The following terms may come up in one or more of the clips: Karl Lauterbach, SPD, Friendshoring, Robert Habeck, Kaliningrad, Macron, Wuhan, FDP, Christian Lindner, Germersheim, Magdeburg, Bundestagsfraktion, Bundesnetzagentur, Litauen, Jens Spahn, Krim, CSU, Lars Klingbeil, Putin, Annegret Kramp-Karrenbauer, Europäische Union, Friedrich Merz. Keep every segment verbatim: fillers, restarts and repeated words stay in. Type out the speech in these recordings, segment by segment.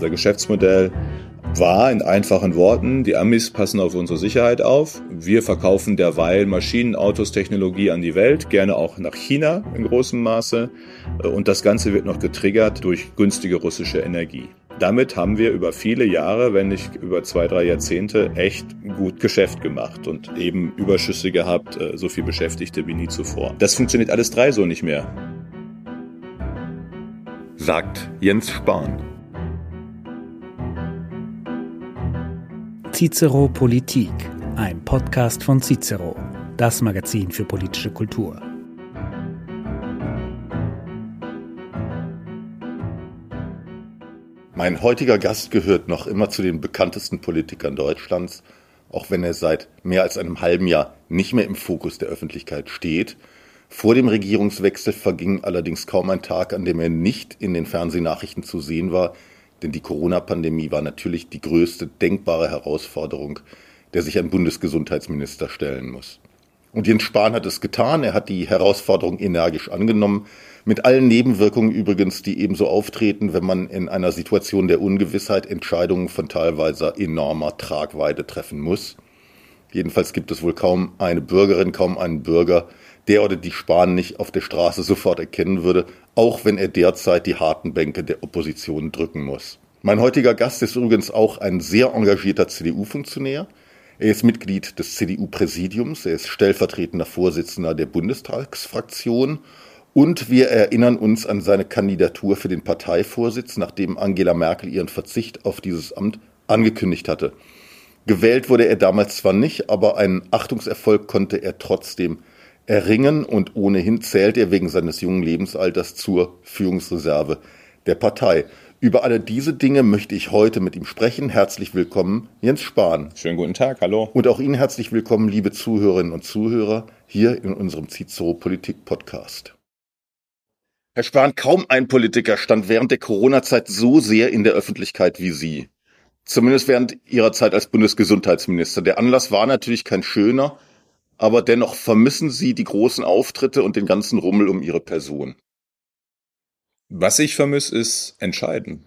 Unser Geschäftsmodell war in einfachen Worten, die Amis passen auf unsere Sicherheit auf. Wir verkaufen derweil Maschinen, Autos, Technologie an die Welt, gerne auch nach China in großem Maße. Und das Ganze wird noch getriggert durch günstige russische Energie. Damit haben wir über viele Jahre, wenn nicht über zwei, drei Jahrzehnte, echt gut Geschäft gemacht und eben Überschüsse gehabt, so viel Beschäftigte wie nie zuvor. Das funktioniert alles drei so nicht mehr. Sagt Jens Spahn. Cicero Politik, ein Podcast von Cicero, das Magazin für politische Kultur. Mein heutiger Gast gehört noch immer zu den bekanntesten Politikern Deutschlands, auch wenn er seit mehr als einem halben Jahr nicht mehr im Fokus der Öffentlichkeit steht. Vor dem Regierungswechsel verging allerdings kaum ein Tag, an dem er nicht in den Fernsehnachrichten zu sehen war, denn die Corona-Pandemie war natürlich die größte denkbare Herausforderung, der sich ein Bundesgesundheitsminister stellen muss. Und Jens Spahn hat es getan, er hat die Herausforderung energisch angenommen, mit allen Nebenwirkungen übrigens, die ebenso auftreten, wenn man in einer Situation der Ungewissheit Entscheidungen von teilweise enormer Tragweite treffen muss. Jedenfalls gibt es wohl kaum eine Bürgerin, kaum einen Bürger, der oder die Spahn nicht auf der Straße sofort erkennen würde, auch wenn er derzeit die harten Bänke der Opposition drücken muss. Mein heutiger Gast ist übrigens auch ein sehr engagierter C D U-Funktionär. Er ist Mitglied des C D U-Präsidiums, er ist stellvertretender Vorsitzender der Bundestagsfraktion und wir erinnern uns an seine Kandidatur für den Parteivorsitz, nachdem Angela Merkel ihren Verzicht auf dieses Amt angekündigt hatte. Gewählt wurde er damals zwar nicht, aber einen Achtungserfolg konnte er trotzdem erringen und ohnehin zählt er wegen seines jungen Lebensalters zur Führungsreserve der Partei. Über alle diese Dinge möchte ich heute mit ihm sprechen. Herzlich willkommen, Jens Spahn. Schönen guten Tag, hallo. Und auch Ihnen herzlich willkommen, liebe Zuhörerinnen und Zuhörer, hier in unserem Cicero-Politik-Podcast. Herr Spahn, kaum ein Politiker stand während der Corona-Zeit so sehr in der Öffentlichkeit wie Sie. Zumindest während Ihrer Zeit als Bundesgesundheitsminister. Der Anlass war natürlich kein schöner, aber dennoch vermissen Sie die großen Auftritte und den ganzen Rummel um Ihre Person. Was ich vermisse, ist entscheiden.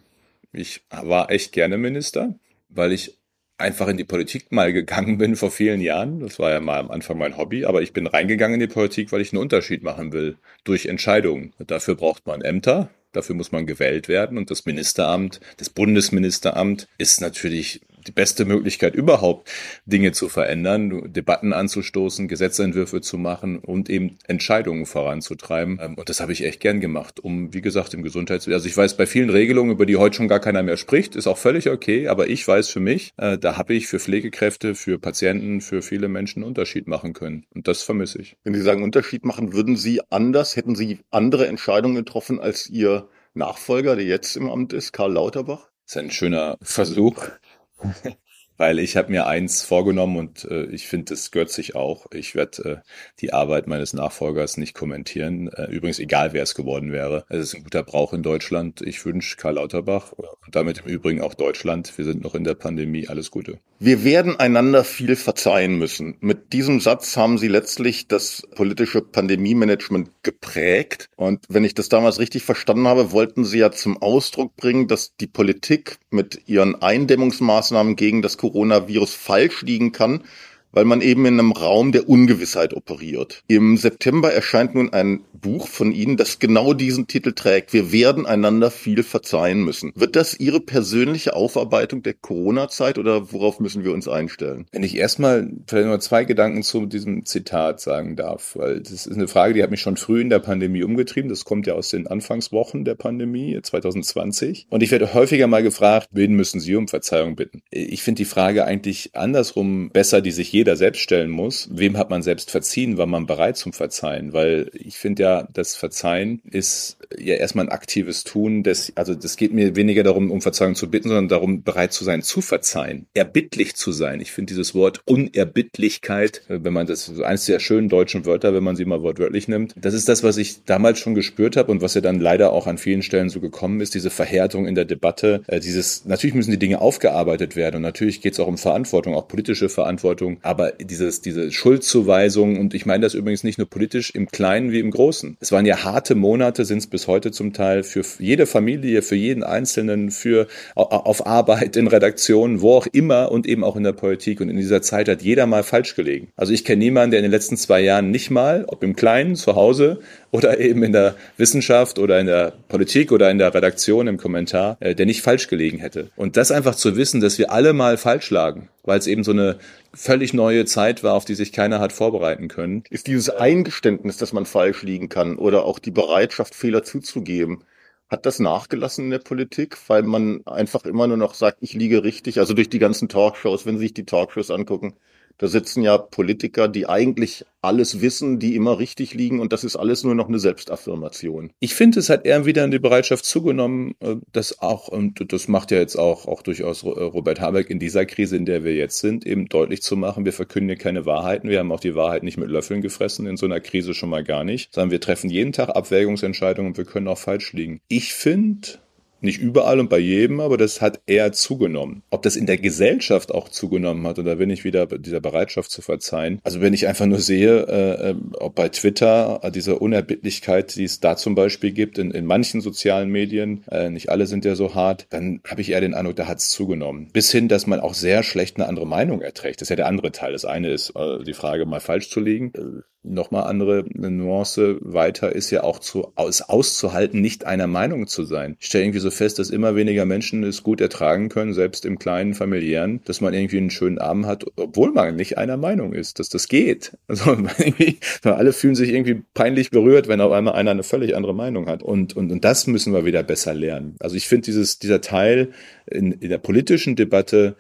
Ich war echt gerne Minister, weil ich einfach in die Politik mal gegangen bin vor vielen Jahren. Das war ja mal am Anfang mein Hobby, aber ich bin reingegangen in die Politik, weil ich einen Unterschied machen will durch Entscheidungen. Dafür braucht man Ämter, dafür muss man gewählt werden und das Ministeramt, das Bundesministeramt ist natürlich die beste Möglichkeit überhaupt, Dinge zu verändern, Debatten anzustoßen, Gesetzentwürfe zu machen und eben Entscheidungen voranzutreiben. Und das habe ich echt gern gemacht, um, wie gesagt, im Gesundheitswesen. Also ich weiß, bei vielen Regelungen, über die heute schon gar keiner mehr spricht, ist auch völlig okay. Aber ich weiß für mich, da habe ich für Pflegekräfte, für Patienten, für viele Menschen einen Unterschied machen können. Und das vermisse ich. Wenn Sie sagen Unterschied machen, würden Sie anders, hätten Sie andere Entscheidungen getroffen als Ihr Nachfolger, der jetzt im Amt ist, Karl Lauterbach? Das ist ein schöner Versuch. Weil ich habe mir eins vorgenommen und äh, ich finde, das gehört sich auch. Ich werde äh, die Arbeit meines Nachfolgers nicht kommentieren. Äh, übrigens, egal wer es geworden wäre. Es ist ein guter Brauch in Deutschland. Ich wünsche Karl Lauterbach und damit im Übrigen auch Deutschland, wir sind noch in der Pandemie, alles Gute. Wir werden einander viel verzeihen müssen. Mit diesem Satz haben Sie letztlich das politische Pandemie-Management geprägt. Und wenn ich das damals richtig verstanden habe, wollten Sie ja zum Ausdruck bringen, dass die Politik mit ihren Eindämmungsmaßnahmen gegen das Coronavirus falsch liegen kann, weil man eben in einem Raum der Ungewissheit operiert. Im September erscheint nun ein Buch von Ihnen, das genau diesen Titel trägt. Wir werden einander viel verzeihen müssen. Wird das Ihre persönliche Aufarbeitung der Corona-Zeit oder worauf müssen wir uns einstellen? Wenn ich erstmal vielleicht nur zwei Gedanken zu diesem Zitat sagen darf, weil das ist eine Frage, die hat mich schon früh in der Pandemie umgetrieben. Das kommt ja aus den Anfangswochen der Pandemie zwanzig zwanzig. Und ich werde häufiger mal gefragt, wen müssen Sie um Verzeihung bitten? Ich finde die Frage eigentlich andersrum besser, die sich jeder jeder selbst stellen muss, wem hat man selbst verziehen, war man bereit zum Verzeihen, weil ich finde ja, das Verzeihen ist ja erstmal ein aktives Tun, das, also das geht mir weniger darum, um Verzeihung zu bitten, sondern darum, bereit zu sein, zu verzeihen, erbittlich zu sein. Ich finde dieses Wort Unerbittlichkeit, wenn man das, eines der schönen deutschen Wörter, wenn man sie mal wortwörtlich nimmt, das ist das, was ich damals schon gespürt habe und was ja dann leider auch an vielen Stellen so gekommen ist, diese Verhärtung in der Debatte, dieses, natürlich müssen die Dinge aufgearbeitet werden und natürlich geht es auch um Verantwortung, auch politische Verantwortung, aber dieses, diese Schuldzuweisung, und ich meine das übrigens nicht nur politisch im Kleinen wie im Großen. Es waren ja harte Monate, sind es bis bis heute zum Teil für jede Familie, für jeden Einzelnen, für auf Arbeit, in Redaktionen, wo auch immer und eben auch in der Politik. Und in dieser Zeit hat jeder mal falsch gelegen. Also ich kenne niemanden, der in den letzten zwei Jahren nicht mal, ob im Kleinen, zu Hause oder eben in der Wissenschaft oder in der Politik oder in der Redaktion, im Kommentar, der nicht falsch gelegen hätte. Und das einfach zu wissen, dass wir alle mal falsch lagen, weil es eben so eine völlig neue Zeit war, auf die sich keiner hat vorbereiten können. Ist dieses Eingeständnis, dass man falsch liegen kann oder auch die Bereitschaft, Fehler zuzugeben, hat das nachgelassen in der Politik, weil man einfach immer nur noch sagt, ich liege richtig? Also durch die ganzen Talkshows, wenn Sie sich die Talkshows angucken, da sitzen ja Politiker, die eigentlich alles wissen, die immer richtig liegen, und das ist alles nur noch eine Selbstaffirmation. Ich finde, es hat eher wieder in die Bereitschaft zugenommen, dass auch, und das macht ja jetzt auch, auch durchaus Robert Habeck in dieser Krise, in der wir jetzt sind, eben deutlich zu machen, wir verkünden keine Wahrheiten, wir haben auch die Wahrheit nicht mit Löffeln gefressen, in so einer Krise schon mal gar nicht, sondern wir treffen jeden Tag Abwägungsentscheidungen und wir können auch falsch liegen. Ich finde, nicht überall und bei jedem, aber das hat eher zugenommen. Ob das in der Gesellschaft auch zugenommen hat, und da bin ich wieder dieser Bereitschaft zu verzeihen. Also wenn ich einfach nur sehe, äh, ob bei Twitter diese Unerbittlichkeit, die es da zum Beispiel gibt, in, in manchen sozialen Medien, äh, nicht alle sind ja so hart, dann habe ich eher den Eindruck, da hat es zugenommen. Bis hin, dass man auch sehr schlecht eine andere Meinung erträgt. Das ist ja der andere Teil. Das eine ist äh, die Frage, mal falsch zu liegen. Äh. Nochmal andere Nuance weiter ist ja auch zu aus, auszuhalten, nicht einer Meinung zu sein. Ich stelle irgendwie so fest, dass immer weniger Menschen es gut ertragen können, selbst im kleinen Familiären, dass man irgendwie einen schönen Abend hat, obwohl man nicht einer Meinung ist, dass das geht. Also alle fühlen sich irgendwie peinlich berührt, wenn auf einmal einer eine völlig andere Meinung hat. Und und und das müssen wir wieder besser lernen. Also ich finde dieses dieser Teil in, in der politischen Debatte.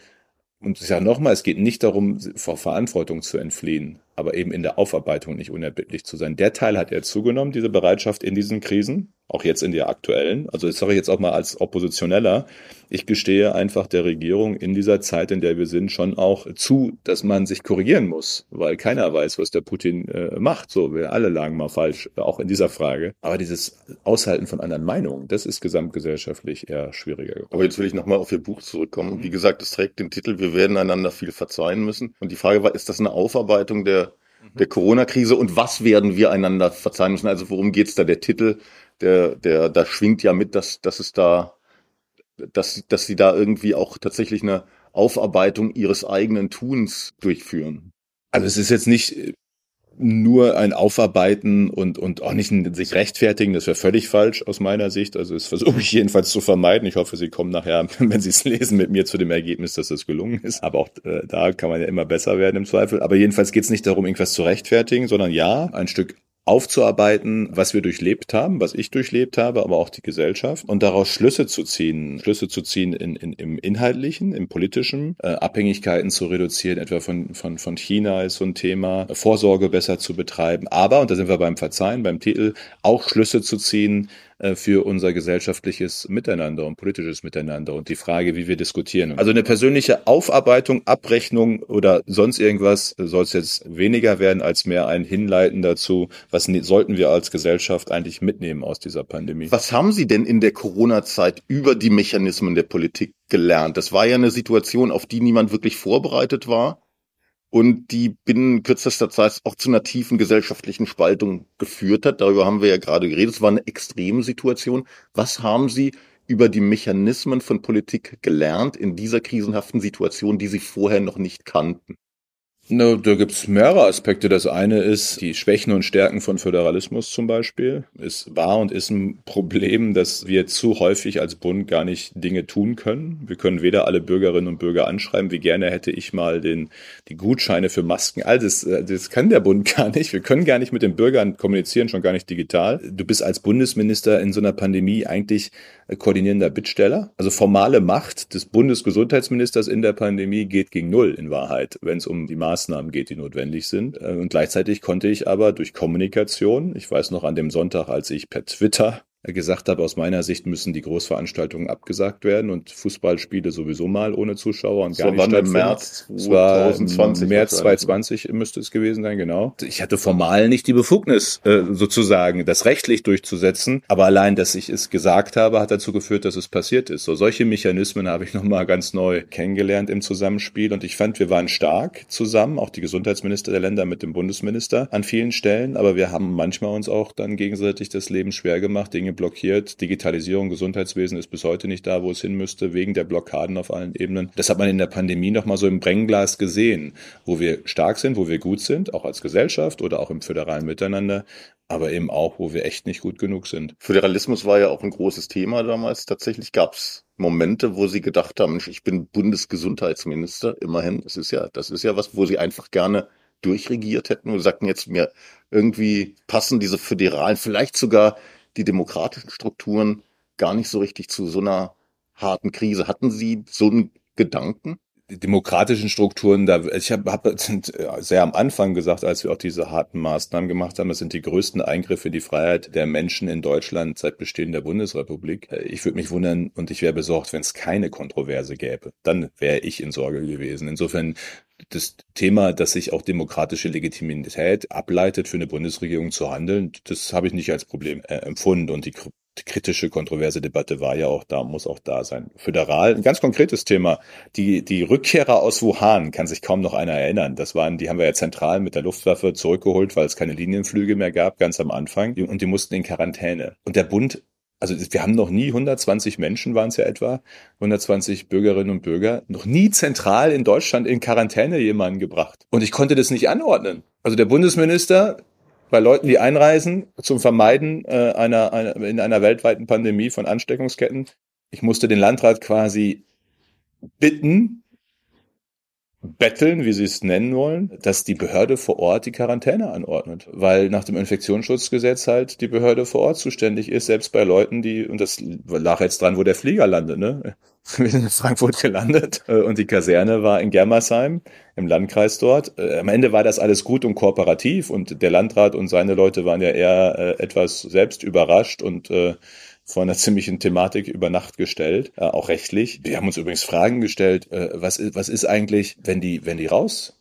Und ich sage nochmal, es geht nicht darum, vor Verantwortung zu entfliehen, aber eben in der Aufarbeitung nicht unerbittlich zu sein. Der Teil hat ja zugenommen, diese Bereitschaft in diesen Krisen, auch jetzt in der aktuellen. Also das sage ich jetzt auch mal als Oppositioneller. Ich gestehe einfach der Regierung in dieser Zeit, in der wir sind, schon auch zu, dass man sich korrigieren muss, weil keiner weiß, was der Putin äh, macht. So, wir alle lagen mal falsch, auch in dieser Frage. Aber dieses Aushalten von anderen Meinungen, das ist gesamtgesellschaftlich eher schwieriger geworden. Aber jetzt will ich nochmal auf Ihr Buch zurückkommen. Wie gesagt, es trägt den Titel, wir werden einander viel verzeihen müssen. Und die Frage war, ist das eine Aufarbeitung der, der Corona-Krise und was werden wir einander verzeihen müssen? Also worum geht's da? Der Titel, der, der, da schwingt ja mit, dass, dass es da... Dass, dass sie da irgendwie auch tatsächlich eine Aufarbeitung ihres eigenen Tuns durchführen. Also es ist jetzt nicht nur ein Aufarbeiten und und auch nicht ein, sich rechtfertigen, das wäre völlig falsch aus meiner Sicht. Also das versuche ich jedenfalls zu vermeiden. Ich hoffe, Sie kommen nachher, wenn Sie es lesen, mit mir zu dem Ergebnis, dass das gelungen ist. Aber auch äh, da kann man ja immer besser werden im Zweifel. Aber jedenfalls geht es nicht darum, irgendwas zu rechtfertigen, sondern ja, ein Stück aufzuarbeiten, was wir durchlebt haben, was ich durchlebt habe, aber auch die Gesellschaft, und daraus Schlüsse zu ziehen, Schlüsse zu ziehen in, in, im Inhaltlichen, im Politischen, äh, Abhängigkeiten zu reduzieren, etwa von, von, von China ist so ein Thema, Vorsorge besser zu betreiben, aber, und da sind wir beim Verzeihen, beim Titel, auch Schlüsse zu ziehen äh, für unser gesellschaftliches Miteinander und politisches Miteinander und die Frage, wie wir diskutieren. Also eine persönliche Aufarbeitung, Abrechnung oder sonst irgendwas soll es jetzt weniger werden, als mehr ein Hinleiten dazu, was sollten wir als Gesellschaft eigentlich mitnehmen aus dieser Pandemie? Was haben Sie denn in der Corona-Zeit über die Mechanismen der Politik gelernt? Das war ja eine Situation, auf die niemand wirklich vorbereitet war und die binnen kürzester Zeit auch zu einer tiefen gesellschaftlichen Spaltung geführt hat. Darüber haben wir ja gerade geredet. Es war eine extreme Situation. Was haben Sie über die Mechanismen von Politik gelernt in dieser krisenhaften Situation, die Sie vorher noch nicht kannten? No, da gibt's mehrere Aspekte. Das eine ist die Schwächen und Stärken von Föderalismus zum Beispiel. Es war und ist ein Problem, dass wir zu häufig als Bund gar nicht Dinge tun können. Wir können weder alle Bürgerinnen und Bürger anschreiben, wie gerne hätte ich mal den die Gutscheine für Masken. All das, das kann der Bund gar nicht. Wir können gar nicht mit den Bürgern kommunizieren, schon gar nicht digital. Du bist als Bundesminister in so einer Pandemie eigentlich koordinierender Bittsteller. Also formale Macht des Bundesgesundheitsministers in der Pandemie geht gegen Null in Wahrheit, wenn es um die Maßnahmen Maßnahmen geht, die notwendig sind. Und gleichzeitig konnte ich aber durch Kommunikation, ich weiß noch an dem Sonntag, als ich per Twitter gesagt habe, aus meiner Sicht müssen die Großveranstaltungen abgesagt werden und Fußballspiele sowieso mal ohne Zuschauer und gar nicht stattfinden. Im März zwanzig zwanzig. März zwanzig zwanzig müsste es gewesen sein, genau. Ich hatte formal nicht die Befugnis, sozusagen das rechtlich durchzusetzen, aber allein, dass ich es gesagt habe, hat dazu geführt, dass es passiert ist. So, solche Mechanismen habe ich nochmal ganz neu kennengelernt im Zusammenspiel und ich fand, wir waren stark zusammen, auch die Gesundheitsminister der Länder mit dem Bundesminister an vielen Stellen, aber wir haben manchmal uns auch dann gegenseitig das Leben schwer gemacht, Dinge lange blockiert. Digitalisierung, Gesundheitswesen ist bis heute nicht da, wo es hin müsste, wegen der Blockaden auf allen Ebenen. Das hat man in der Pandemie nochmal so im Brennglas gesehen, wo wir stark sind, wo wir gut sind, auch als Gesellschaft oder auch im föderalen Miteinander, aber eben auch, wo wir echt nicht gut genug sind. Föderalismus war ja auch ein großes Thema damals. Tatsächlich gab es Momente, wo sie gedacht haben, ich bin Bundesgesundheitsminister, immerhin, das ist ja, das ist ja was, wo sie einfach gerne durchregiert hätten und sagten jetzt mir, irgendwie passen diese föderalen, vielleicht sogar die demokratischen Strukturen gar nicht so richtig zu so einer harten Krise. Hatten Sie so einen Gedanken? Die demokratischen Strukturen, da ich habe hab sehr am Anfang gesagt, als wir auch diese harten Maßnahmen gemacht haben, das sind die größten Eingriffe in die Freiheit der Menschen in Deutschland seit Bestehen der Bundesrepublik. Ich würde mich wundern und ich wäre besorgt, wenn es keine Kontroverse gäbe. Dann wäre ich in Sorge gewesen. Insofern das Thema, dass sich auch demokratische Legitimität ableitet, für eine Bundesregierung zu handeln, das habe ich nicht als Problem äh, empfunden. Und die kritische, kontroverse Debatte war ja auch da, muss auch da sein. Föderal, ein ganz konkretes Thema. Die, die Rückkehrer aus Wuhan, kann sich kaum noch einer erinnern. Das waren, die haben wir ja zentral mit der Luftwaffe zurückgeholt, weil es keine Linienflüge mehr gab, ganz am Anfang. Und die mussten in Quarantäne. Und der Bund, also wir haben noch nie hundertzwanzig Menschen, waren es ja etwa, hundertzwanzig Bürgerinnen und Bürger, noch nie zentral in Deutschland in Quarantäne jemanden gebracht. Und ich konnte das nicht anordnen. Also der Bundesminister bei Leuten, die einreisen, zum Vermeiden äh, einer, einer in einer weltweiten Pandemie von Ansteckungsketten. Ich musste den Landrat quasi bitten, betteln, wie sie es nennen wollen, dass die Behörde vor Ort die Quarantäne anordnet, weil nach dem Infektionsschutzgesetz halt die Behörde vor Ort zuständig ist, selbst bei Leuten, die, und das lag jetzt dran, wo der Flieger landet, ne? Wir sind in Frankfurt gelandet und die Kaserne war in Germersheim im Landkreis dort. Am Ende war das alles gut und kooperativ und der Landrat und seine Leute waren ja eher etwas selbst überrascht und vor einer ziemlichen Thematik über Nacht gestellt, äh, auch rechtlich. Wir haben uns übrigens Fragen gestellt, äh, was, was ist eigentlich, wenn die, wenn die raus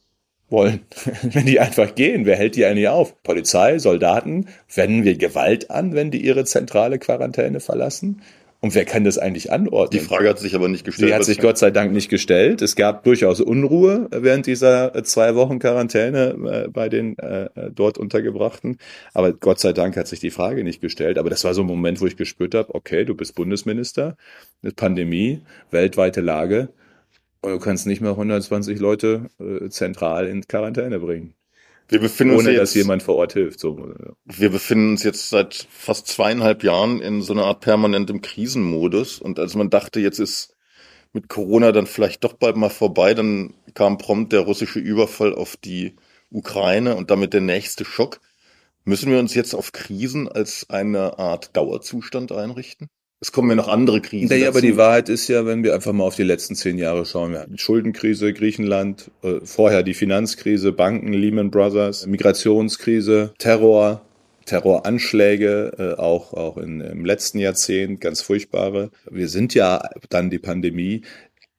wollen, wenn die einfach gehen, wer hält die eigentlich auf? Polizei, Soldaten, wenden wir Gewalt an, wenn die ihre zentrale Quarantäne verlassen? Und wer kann das eigentlich anordnen? Die Frage hat sich aber nicht gestellt. Die hat sich Gott sei Dank nicht gestellt. Es gab durchaus Unruhe während dieser zwei Wochen Quarantäne bei den äh, dort Untergebrachten. Aber Gott sei Dank hat sich die Frage nicht gestellt. Aber das war so ein Moment, wo ich gespürt habe, okay, du bist Bundesminister, eine Pandemie, weltweite Lage. Und du kannst nicht mal hundertzwanzig Leute äh, zentral in Quarantäne bringen. Wir befinden ohne, uns jetzt, dass jemand vor Ort hilft. So. Wir befinden uns jetzt seit fast zweieinhalb Jahren in so einer Art permanentem Krisenmodus. Und als man dachte, jetzt ist mit Corona dann vielleicht doch bald mal vorbei, dann kam prompt der russische Überfall auf die Ukraine und damit der nächste Schock. Müssen wir uns jetzt auf Krisen als eine Art Dauerzustand einrichten? Es kommen ja noch andere Krisen. Naja, dazu. Aber die Wahrheit ist ja, wenn wir einfach mal auf die letzten zehn Jahre schauen, wir hatten Schuldenkrise, Griechenland, äh, vorher die Finanzkrise, Banken, Lehman Brothers, Migrationskrise, Terror, Terroranschläge, äh, auch, auch in, im letzten Jahrzehnt, ganz furchtbare. Wir sind ja dann die Pandemie.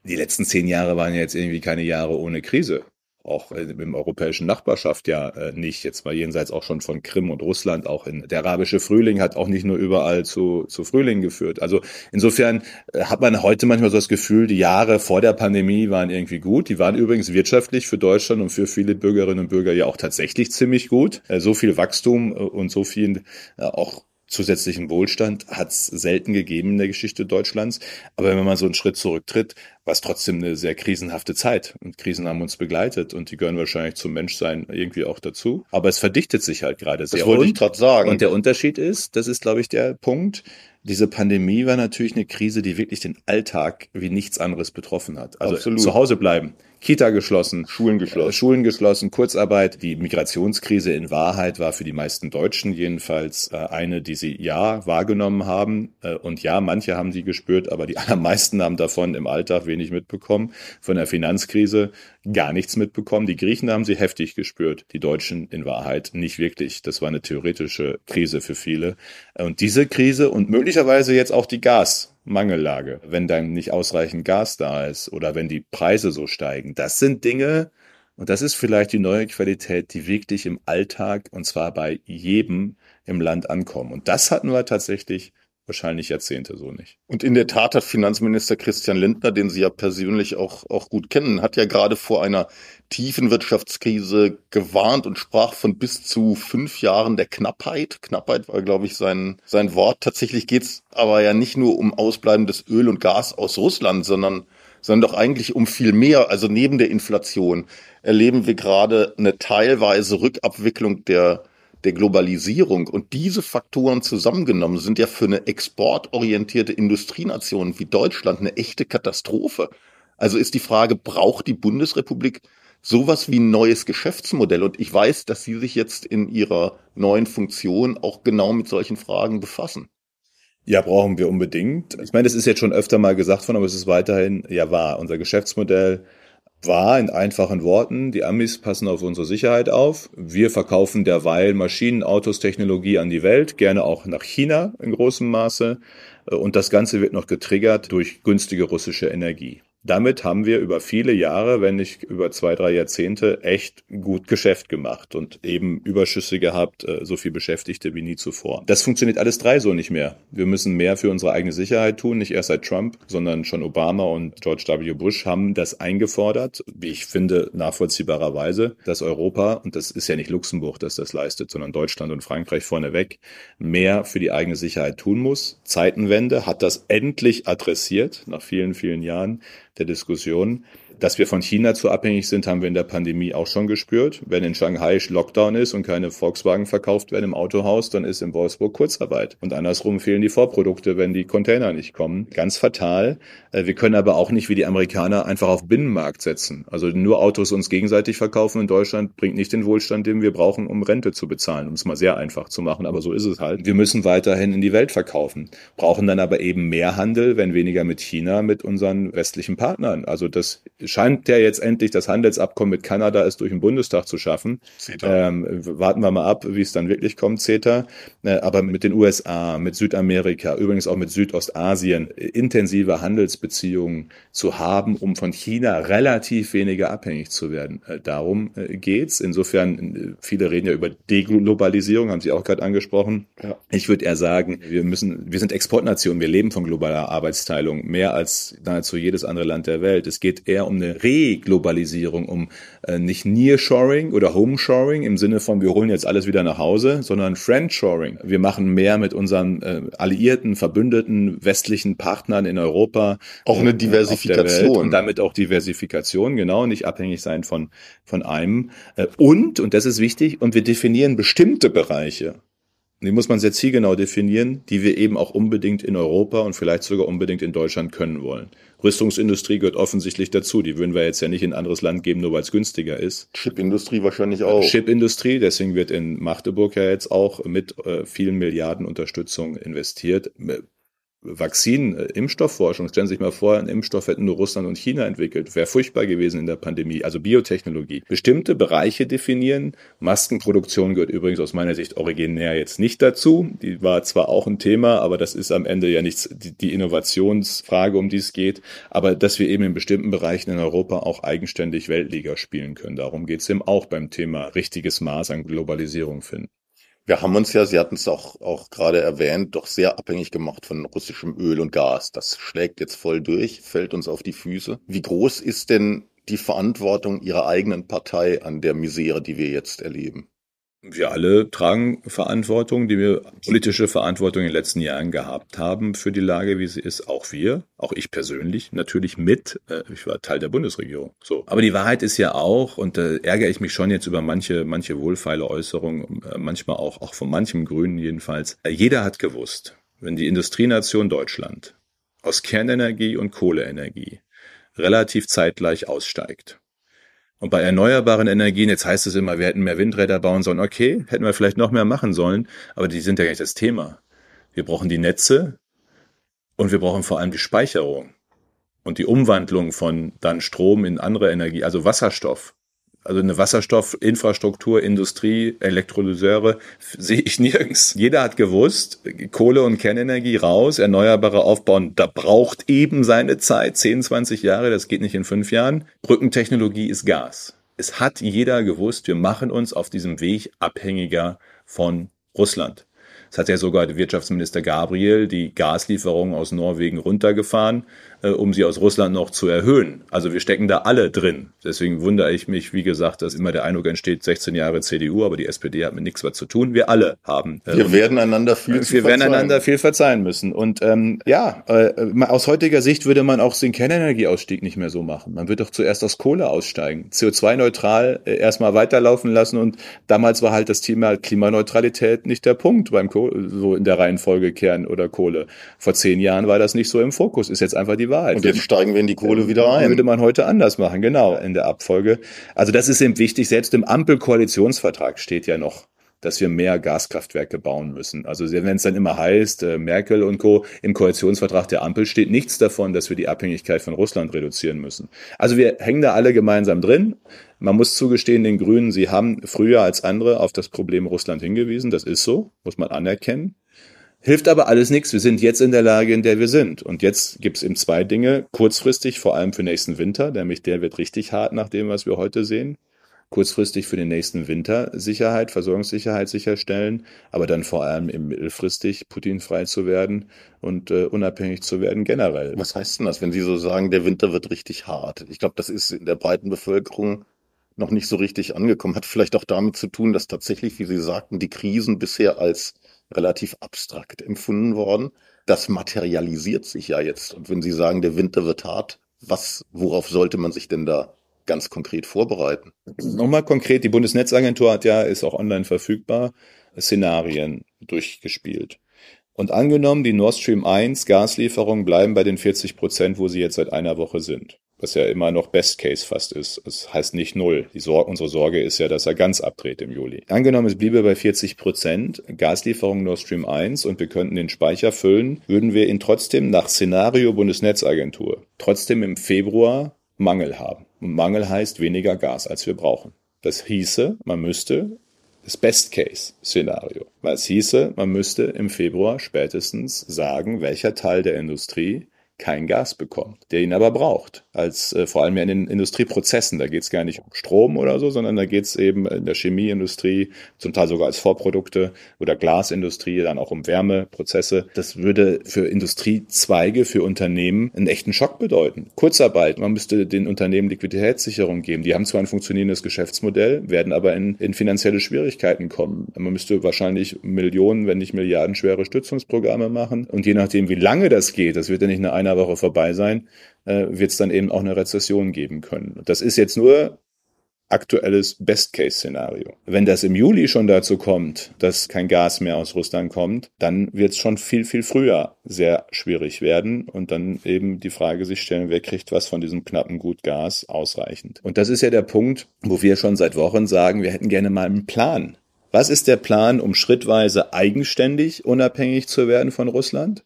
Die letzten zehn Jahre waren ja jetzt irgendwie keine Jahre ohne Krise. Auch im europäischen Nachbarschaft ja äh, nicht, jetzt mal jenseits auch schon von Krim und Russland, auch in der arabische Frühling hat auch nicht nur überall zu zu Frühling geführt. Also insofern äh, hat man heute manchmal so das Gefühl, die Jahre vor der Pandemie waren irgendwie gut. Die waren übrigens wirtschaftlich für Deutschland und für viele Bürgerinnen und Bürger ja auch tatsächlich ziemlich gut. Äh, so viel Wachstum äh, und so viel äh, auch zusätzlichen Wohlstand hat es selten gegeben in der Geschichte Deutschlands. Aber wenn man so einen Schritt zurücktritt, war es trotzdem eine sehr krisenhafte Zeit. Und Krisen haben uns begleitet und die gehören wahrscheinlich zum Menschsein irgendwie auch dazu. Aber es verdichtet sich halt gerade sehr. Das wollte und, ich gerade sagen. Und der Unterschied ist, das ist, glaube ich, der Punkt, diese Pandemie war natürlich eine Krise, die wirklich den Alltag wie nichts anderes betroffen hat. Also absolut. Zu Hause bleiben, Kita geschlossen, Schulen geschlossen, äh, Schulen geschlossen, Kurzarbeit. Die Migrationskrise in Wahrheit war für die meisten Deutschen jedenfalls äh, eine, die sie ja wahrgenommen haben. Äh, und ja, manche haben sie gespürt, aber die allermeisten haben davon im Alltag wenig mitbekommen. Von der Finanzkrise gar nichts mitbekommen. Die Griechen haben sie heftig gespürt, die Deutschen in Wahrheit nicht wirklich. Das war eine theoretische Krise für viele. Äh, und diese Krise und möglicherweise Möglicherweise jetzt auch die Gasmangellage, wenn dann nicht ausreichend Gas da ist oder wenn die Preise so steigen. Das sind Dinge, und das ist vielleicht die neue Qualität, die wirklich im Alltag und zwar bei jedem im Land ankommen. Und das hatten wir tatsächlich wahrscheinlich Jahrzehnte so nicht. Und in der Tat hat Finanzminister Christian Lindner, den Sie ja persönlich auch, auch gut kennen, hat ja gerade vor einer tiefen Wirtschaftskrise gewarnt und sprach von bis zu fünf Jahren der Knappheit. Knappheit war, glaube ich, sein, sein Wort. Tatsächlich geht es aber ja nicht nur um ausbleibendes Öl und Gas aus Russland, sondern sondern doch eigentlich um viel mehr. Also neben der Inflation erleben wir gerade eine teilweise Rückabwicklung der, der Globalisierung. Und diese Faktoren zusammengenommen sind ja für eine exportorientierte Industrienation wie Deutschland eine echte Katastrophe. Also ist die Frage, braucht die Bundesrepublik sowas wie ein neues Geschäftsmodell? Und ich weiß, dass Sie sich jetzt in Ihrer neuen Funktion auch genau mit solchen Fragen befassen. Ja, brauchen wir unbedingt. Ich meine, das ist jetzt schon öfter mal gesagt worden, aber es ist weiterhin ja wahr. Unser Geschäftsmodell war in einfachen Worten, die Amis passen auf unsere Sicherheit auf. Wir verkaufen derweil Maschinen, Autos, Technologie an die Welt, gerne auch nach China in großem Maße. Und das Ganze wird noch getriggert durch günstige russische Energie. Damit haben wir über viele Jahre, wenn nicht über zwei, drei Jahrzehnte, echt gut Geschäft gemacht und eben Überschüsse gehabt, so viel Beschäftigte wie nie zuvor. Das funktioniert alles drei so nicht mehr. Wir müssen mehr für unsere eigene Sicherheit tun, nicht erst seit Trump, sondern schon Obama und George W. Bush haben das eingefordert, wie ich finde, nachvollziehbarerweise, dass Europa, und das ist ja nicht Luxemburg, das das leistet, sondern Deutschland und Frankreich vorneweg, mehr für die eigene Sicherheit tun muss. Zeitenwende hat das endlich adressiert, nach vielen, vielen Jahren der Diskussion. Dass wir von China zu abhängig sind, haben wir in der Pandemie auch schon gespürt. Wenn in Shanghai Lockdown ist und keine Volkswagen verkauft werden im Autohaus, dann ist in Wolfsburg Kurzarbeit. Und andersrum fehlen die Vorprodukte, wenn die Container nicht kommen. Ganz fatal. Wir können aber auch nicht wie die Amerikaner einfach auf Binnenmarkt setzen. Also nur Autos uns gegenseitig verkaufen in Deutschland bringt nicht den Wohlstand, den wir brauchen, um Rente zu bezahlen. Um es mal sehr einfach zu machen, aber so ist es halt. Wir müssen weiterhin in die Welt verkaufen, brauchen dann aber eben mehr Handel, wenn weniger mit China, mit unseren westlichen Partnern. Also das scheint ja jetzt endlich das Handelsabkommen mit Kanada ist durch den Bundestag zu schaffen. C E T A. Ähm, warten wir mal ab, wie es dann wirklich kommt, C E T A. Äh, aber mit den U S A, mit Südamerika, übrigens auch mit Südostasien, intensive Handelsbeziehungen zu haben, um von China relativ weniger abhängig zu werden. Äh, darum äh, geht's. Insofern, viele reden ja über Deglobalisierung, haben Sie auch gerade angesprochen. Ja. Ich würde eher sagen, wir müssen, wir sind Exportnation, wir leben von globaler Arbeitsteilung, mehr als nahezu jedes andere Land der Welt. Es geht eher um um eine Reglobalisierung, um äh, nicht Nearshoring oder Homeshoring im Sinne von, wir holen jetzt alles wieder nach Hause, sondern Friendshoring. Wir machen mehr mit unseren äh, alliierten, verbündeten, westlichen Partnern in Europa. Auch eine Diversifikation. Und damit auch Diversifikation, genau, nicht abhängig sein von, von einem. Äh, und, und das ist wichtig, und wir definieren bestimmte Bereiche. Die muss man sehr zielgenau definieren, die wir eben auch unbedingt in Europa und vielleicht sogar unbedingt in Deutschland können wollen. Rüstungsindustrie gehört offensichtlich dazu. Die würden wir jetzt ja nicht in ein anderes Land geben, nur weil es günstiger ist. Chipindustrie wahrscheinlich auch. Chipindustrie, deswegen wird in Magdeburg ja jetzt auch mit äh, vielen Milliarden Unterstützung investiert. Vakzin, Impfstoffforschung. Stellen Sie sich mal vor, einen Impfstoff hätten nur Russland und China entwickelt. Wäre furchtbar gewesen in der Pandemie. Also Biotechnologie. Bestimmte Bereiche definieren. Maskenproduktion gehört übrigens aus meiner Sicht originär jetzt nicht dazu. Die war zwar auch ein Thema, aber das ist am Ende ja nichts, die Innovationsfrage, um die es geht. Aber dass wir eben in bestimmten Bereichen in Europa auch eigenständig Weltliga spielen können. Darum geht es eben auch beim Thema richtiges Maß an Globalisierung finden. Wir haben uns ja, Sie hatten es auch, auch gerade erwähnt, doch sehr abhängig gemacht von russischem Öl und Gas. Das schlägt jetzt voll durch, fällt uns auf die Füße. Wie groß ist denn die Verantwortung Ihrer eigenen Partei an der Misere, die wir jetzt erleben? Wir alle tragen Verantwortung, die wir politische Verantwortung in den letzten Jahren gehabt haben für die Lage, wie sie ist. Auch wir, auch ich persönlich, natürlich mit. Ich war Teil der Bundesregierung. So. Aber die Wahrheit ist ja auch, und da ärgere ich mich schon jetzt über manche, manche wohlfeile Äußerungen, manchmal auch, auch von manchem Grünen jedenfalls. Jeder hat gewusst, wenn die Industrienation Deutschland aus Kernenergie und Kohleenergie relativ zeitgleich aussteigt, und bei erneuerbaren Energien, jetzt heißt es immer, wir hätten mehr Windräder bauen sollen. Okay, hätten wir vielleicht noch mehr machen sollen, aber die sind ja gar nicht das Thema. Wir brauchen die Netze und wir brauchen vor allem die Speicherung und die Umwandlung von dann Strom in andere Energie, also Wasserstoff. Also eine Wasserstoffinfrastruktur, Industrie, Elektrolyseure sehe ich nirgends. Jeder hat gewusst, Kohle und Kernenergie raus, Erneuerbare aufbauen, da braucht eben seine Zeit, zehn, zwanzig Jahre, das geht nicht in fünf Jahren. Brückentechnologie ist Gas. Es hat jeder gewusst, wir machen uns auf diesem Weg abhängiger von Russland. Das hat ja sogar der Wirtschaftsminister Gabriel die Gaslieferungen aus Norwegen runtergefahren, äh, um sie aus Russland noch zu erhöhen. Also wir stecken da alle drin. Deswegen wundere ich mich, wie gesagt, dass immer der Eindruck entsteht, sechzehn Jahre C D U, aber die S P D hat mit nichts was zu tun. Wir alle haben. Äh, wir werden einander viel wir verzeihen. werden einander viel verzeihen müssen. Und ähm, ja, äh, aus heutiger Sicht würde man auch den Kernenergieausstieg nicht mehr so machen. Man wird doch zuerst aus Kohle aussteigen, C O zwei neutral äh, erstmal weiterlaufen lassen. Und damals war halt das Thema Klimaneutralität nicht der Punkt beim Kohle, so in der Reihenfolge Kern oder Kohle. Vor zehn Jahren war das nicht so im Fokus, ist jetzt einfach die Wahrheit. Und jetzt steigen wir in die Kohle wieder ein. Würde man heute anders machen, genau, in der Abfolge. Also das ist eben wichtig, selbst im Ampelkoalitionsvertrag steht ja noch, dass wir mehr Gaskraftwerke bauen müssen. Also wenn es dann immer heißt, äh, Merkel und Co., im Koalitionsvertrag der Ampel steht nichts davon, dass wir die Abhängigkeit von Russland reduzieren müssen. Also wir hängen da alle gemeinsam drin. Man muss zugestehen, den Grünen, sie haben früher als andere auf das Problem Russland hingewiesen. Das ist so, muss man anerkennen. Hilft aber alles nichts. Wir sind jetzt in der Lage, in der wir sind. Und jetzt gibt's eben zwei Dinge, kurzfristig, vor allem für nächsten Winter, nämlich der wird richtig hart nach dem, was wir heute sehen. Kurzfristig für den nächsten Winter Sicherheit, Versorgungssicherheit sicherstellen, aber dann vor allem eben mittelfristig putinfrei zu werden und äh, unabhängig zu werden generell. Was heißt denn das, wenn Sie so sagen, der Winter wird richtig hart? Ich glaube, das ist in der breiten Bevölkerung noch nicht so richtig angekommen. Hat vielleicht auch damit zu tun, dass tatsächlich, wie Sie sagten, die Krisen bisher als relativ abstrakt empfunden worden. Das materialisiert sich ja jetzt. Und wenn Sie sagen, der Winter wird hart, was, worauf sollte man sich denn da ganz konkret vorbereiten? Nochmal konkret, die Bundesnetzagentur hat ja, ist auch online verfügbar, Szenarien durchgespielt. Und angenommen, die Nord Stream eins Gaslieferungen bleiben bei den vierzig Prozent, wo sie jetzt seit einer Woche sind, was ja immer noch Best Case fast ist. Das heißt nicht null. Die Sor- unsere Sorge ist ja, dass er ganz abdreht im Juli. Angenommen, es bliebe bei vierzig Prozent Gaslieferung Nord Stream eins und wir könnten den Speicher füllen, würden wir ihn trotzdem nach Szenario Bundesnetzagentur trotzdem im Februar Mangel haben. Und Mangel heißt weniger Gas, als wir brauchen. Das hieße, man müsste, das Best-Case-Szenario, weil es hieße, man müsste im Februar spätestens sagen, welcher Teil der Industrie kein Gas bekommt, der ihn aber braucht, als äh, vor allem ja in den Industrieprozessen. Da geht es gar nicht um Strom oder so, sondern da geht es eben in der Chemieindustrie, zum Teil sogar als Vorprodukte oder Glasindustrie, dann auch um Wärmeprozesse. Das würde für Industriezweige, für Unternehmen einen echten Schock bedeuten. Kurzarbeit, man müsste den Unternehmen Liquiditätssicherung geben. Die haben zwar ein funktionierendes Geschäftsmodell, werden aber in, in finanzielle Schwierigkeiten kommen. Man müsste wahrscheinlich Millionen, wenn nicht Milliarden schwere Stützungsprogramme machen. Und je nachdem, wie lange das geht, das wird ja nicht eine einer Woche vorbei sein, wird es dann eben auch eine Rezession geben können. Das ist jetzt nur aktuelles Best-Case-Szenario. Wenn das im Juli schon dazu kommt, dass kein Gas mehr aus Russland kommt, dann wird es schon viel, viel früher sehr schwierig werden und dann eben die Frage sich stellen, wer kriegt was von diesem knappen Gut Gas ausreichend. Und das ist ja der Punkt, wo wir schon seit Wochen sagen, wir hätten gerne mal einen Plan. Was ist der Plan, um schrittweise eigenständig unabhängig zu werden von Russland?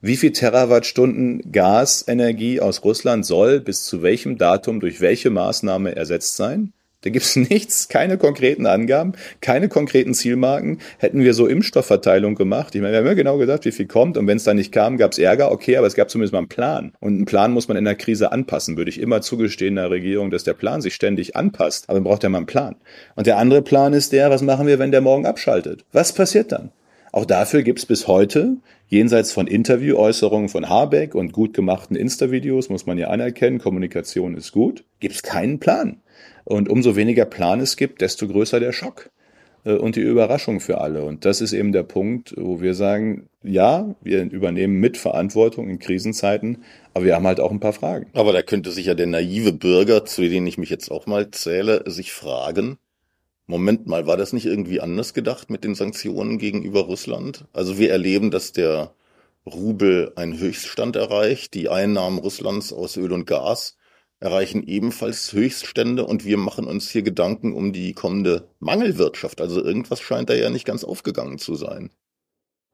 Wie viel Terawattstunden Gasenergie aus Russland soll bis zu welchem Datum durch welche Maßnahme ersetzt sein? Da gibt's nichts, keine konkreten Angaben, keine konkreten Zielmarken. Hätten wir so Impfstoffverteilung gemacht, ich meine, wir haben ja genau gesagt, wie viel kommt und wenn es dann nicht kam, gab's Ärger, okay, aber es gab zumindest mal einen Plan. Und einen Plan muss man in der Krise anpassen, würde ich immer zugestehen der Regierung, dass der Plan sich ständig anpasst, aber man braucht ja mal einen Plan. Und der andere Plan ist der, was machen wir, wenn der morgen abschaltet? Was passiert dann? Auch dafür gibt's bis heute, jenseits von Interviewäußerungen von Habeck und gut gemachten Insta-Videos, muss man ja anerkennen, Kommunikation ist gut, gibt's keinen Plan. Und umso weniger Plan es gibt, desto größer der Schock und die Überraschung für alle. Und das ist eben der Punkt, wo wir sagen, ja, wir übernehmen mit Verantwortung in Krisenzeiten, aber wir haben halt auch ein paar Fragen. Aber da könnte sich ja der naive Bürger, zu denen ich mich jetzt auch mal zähle, sich fragen, Moment mal, war das nicht irgendwie anders gedacht mit den Sanktionen gegenüber Russland? Also wir erleben, dass der Rubel einen Höchststand erreicht, die Einnahmen Russlands aus Öl und Gas erreichen ebenfalls Höchststände und wir machen uns hier Gedanken um die kommende Mangelwirtschaft. Also irgendwas scheint da ja nicht ganz aufgegangen zu sein.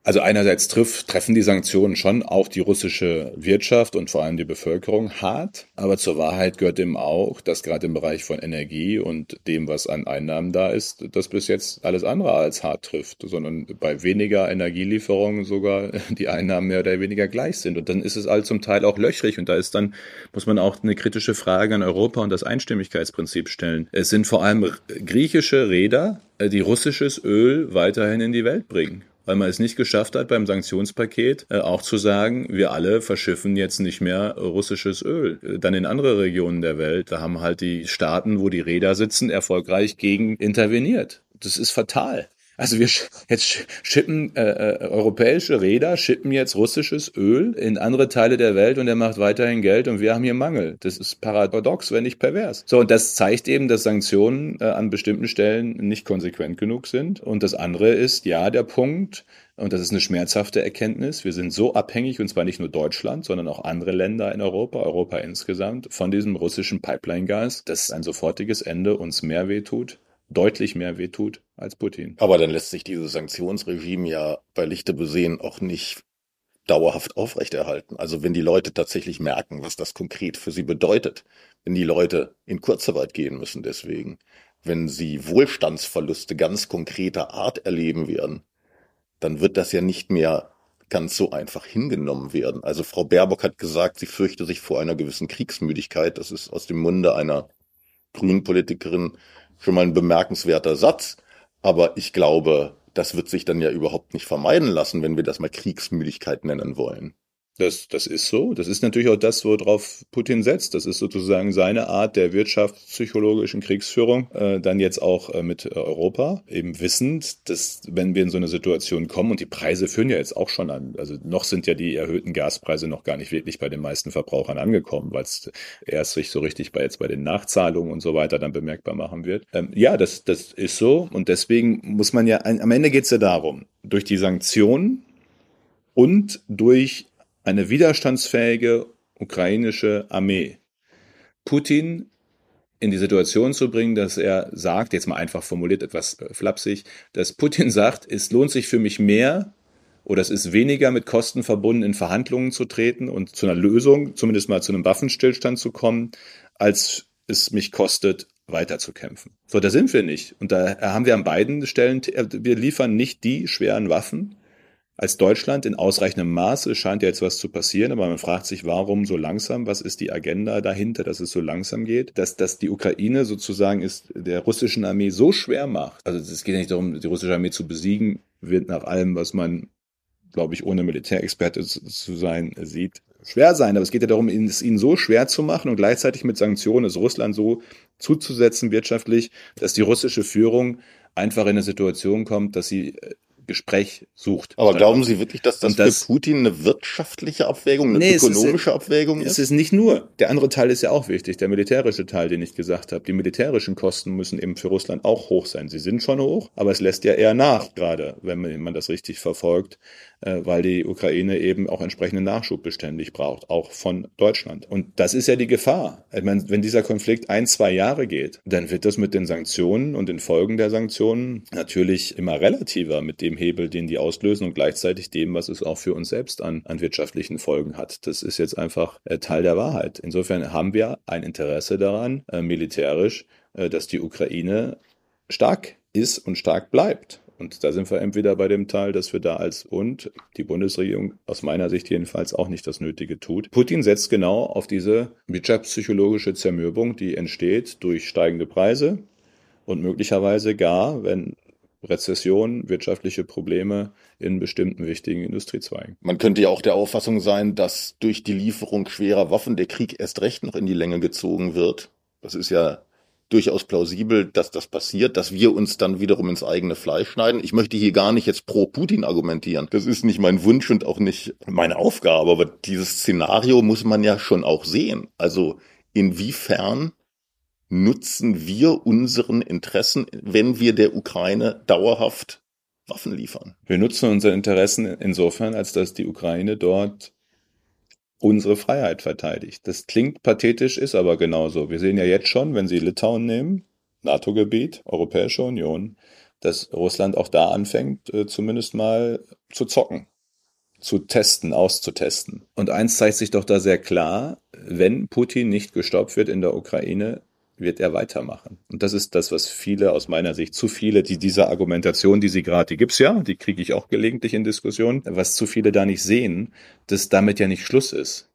Also einerseits trifft, treffen die Sanktionen schon auch die russische Wirtschaft und vor allem die Bevölkerung hart. Aber zur Wahrheit gehört eben auch, dass gerade im Bereich von Energie und dem, was an Einnahmen da ist, das bis jetzt alles andere als hart trifft, sondern bei weniger Energielieferungen sogar die Einnahmen mehr oder weniger gleich sind. Und dann ist es all zum Teil auch löchrig. Und da ist dann, muss man auch eine kritische Frage an Europa und das Einstimmigkeitsprinzip stellen. Es sind vor allem griechische Reeder, die russisches Öl weiterhin in die Welt bringen. weil man es nicht geschafft hat, beim Sanktionspaket äh, auch zu sagen, wir alle verschiffen jetzt nicht mehr russisches Öl. Dann in andere Regionen der Welt, da haben halt die Staaten, wo die Räder sitzen, erfolgreich gegen interveniert. Das ist fatal. Also wir sch- jetzt schippen äh, äh, europäische Räder, schippen jetzt russisches Öl in andere Teile der Welt und er macht weiterhin Geld und wir haben hier Mangel. Das ist paradox, wenn nicht pervers. So, und das zeigt eben, dass Sanktionen äh, an bestimmten Stellen nicht konsequent genug sind. Und das andere ist, ja, der Punkt, und das ist eine schmerzhafte Erkenntnis, wir sind so abhängig, und zwar nicht nur Deutschland, sondern auch andere Länder in Europa, Europa insgesamt, von diesem russischen Pipeline-Gas, dass ein sofortiges Ende uns mehr wehtut, deutlich mehr wehtut als Putin. Aber dann lässt sich dieses Sanktionsregime ja bei Lichte besehen auch nicht dauerhaft aufrechterhalten. Also wenn die Leute tatsächlich merken, was das konkret für sie bedeutet, wenn die Leute in Kurzarbeit gehen müssen deswegen, wenn sie Wohlstandsverluste ganz konkreter Art erleben werden, dann wird das ja nicht mehr ganz so einfach hingenommen werden. Also Frau Baerbock hat gesagt, sie fürchte sich vor einer gewissen Kriegsmüdigkeit. Das ist aus dem Munde einer Grünen-Politikerin schon mal ein bemerkenswerter Satz, aber ich glaube, das wird sich dann ja überhaupt nicht vermeiden lassen, wenn wir das mal Kriegsmüdigkeit nennen wollen. Das, das ist so. Das ist natürlich auch das, worauf Putin setzt. Das ist sozusagen seine Art der wirtschaftspsychologischen Kriegsführung, äh, dann jetzt auch äh, mit Europa, eben wissend, dass wenn wir in so eine Situation kommen, und die Preise führen ja jetzt auch schon an, also noch sind ja die erhöhten Gaspreise noch gar nicht wirklich bei den meisten Verbrauchern angekommen, weil es erst sich so richtig bei jetzt bei den Nachzahlungen und so weiter dann bemerkbar machen wird. Ähm, ja, das, das ist so, und deswegen muss man ja, am Ende geht es ja darum, durch die Sanktionen und durch eine widerstandsfähige ukrainische Armee, Putin in die Situation zu bringen, dass er sagt, jetzt mal einfach formuliert, etwas flapsig, dass Putin sagt, es lohnt sich für mich mehr oder es ist weniger mit Kosten verbunden, in Verhandlungen zu treten und zu einer Lösung, zumindest mal zu einem Waffenstillstand zu kommen, als es mich kostet, weiterzukämpfen. So, da sind wir nicht. Und da haben wir an beiden Stellen, wir liefern nicht die schweren Waffen, als Deutschland in ausreichendem Maße, scheint ja jetzt was zu passieren, aber man fragt sich, warum so langsam, was ist die Agenda dahinter, dass es so langsam geht, dass, dass die Ukraine sozusagen ist der russischen Armee so schwer macht. Also es geht ja nicht darum, die russische Armee zu besiegen, wird nach allem, was man, glaube ich, ohne Militärexperte zu sein, sieht, schwer sein. Aber es geht ja darum, es ihnen so schwer zu machen und gleichzeitig mit Sanktionen es Russland so zuzusetzen wirtschaftlich, dass die russische Führung einfach in eine Situation kommt, dass sie Gespräch sucht. Aber glauben Sie wirklich, dass das, das für Putin eine wirtschaftliche Abwägung, eine nee, ökonomische es ist, Abwägung ist? Es ist nicht nur. Der andere Teil ist ja auch wichtig, der militärische Teil, den ich gesagt habe. Die militärischen Kosten müssen eben für Russland auch hoch sein. Sie sind schon hoch, aber es lässt ja eher nach, gerade wenn man das richtig verfolgt, weil die Ukraine eben auch entsprechenden Nachschub beständig braucht, auch von Deutschland. Und das ist ja die Gefahr. Ich meine, wenn dieser Konflikt ein, zwei Jahre geht, dann wird das mit den Sanktionen und den Folgen der Sanktionen natürlich immer relativer mit dem Hebel, den die auslösen, und gleichzeitig dem, was es auch für uns selbst an, an wirtschaftlichen Folgen hat. Das ist jetzt einfach äh, Teil der Wahrheit. Insofern haben wir ein Interesse daran, äh, militärisch, äh, dass die Ukraine stark ist und stark bleibt. Und da sind wir entweder bei dem Teil, dass wir da als und die Bundesregierung aus meiner Sicht jedenfalls auch nicht das Nötige tut. Putin setzt genau auf diese wirtschaftspsychologische Zermürbung, die entsteht durch steigende Preise und möglicherweise gar, wenn Rezession, wirtschaftliche Probleme in bestimmten wichtigen Industriezweigen. Man könnte ja auch der Auffassung sein, dass durch die Lieferung schwerer Waffen der Krieg erst recht noch in die Länge gezogen wird. Das ist ja durchaus plausibel, dass das passiert, dass wir uns dann wiederum ins eigene Fleisch schneiden. Ich möchte hier gar nicht jetzt pro Putin argumentieren. Das ist nicht mein Wunsch und auch nicht meine Aufgabe. Aber dieses Szenario muss man ja schon auch sehen. Also inwiefern nutzen wir unseren Interessen, wenn wir der Ukraine dauerhaft Waffen liefern? Wir nutzen unsere Interessen insofern, als dass die Ukraine dort unsere Freiheit verteidigt. Das klingt pathetisch, ist aber genauso. Wir sehen ja jetzt schon, wenn sie Litauen nehmen, NATO-Gebiet, Europäische Union, dass Russland auch da anfängt, zumindest mal zu zocken, zu testen, auszutesten. Und eins zeigt sich doch da sehr klar, wenn Putin nicht gestoppt wird in der Ukraine, wird er weitermachen. Und das ist das, was viele, aus meiner Sicht zu viele, die dieser Argumentation, die sie gerade, die gibt's ja, die kriege ich auch gelegentlich in Diskussionen, was zu viele da nicht sehen, dass damit ja nicht Schluss ist.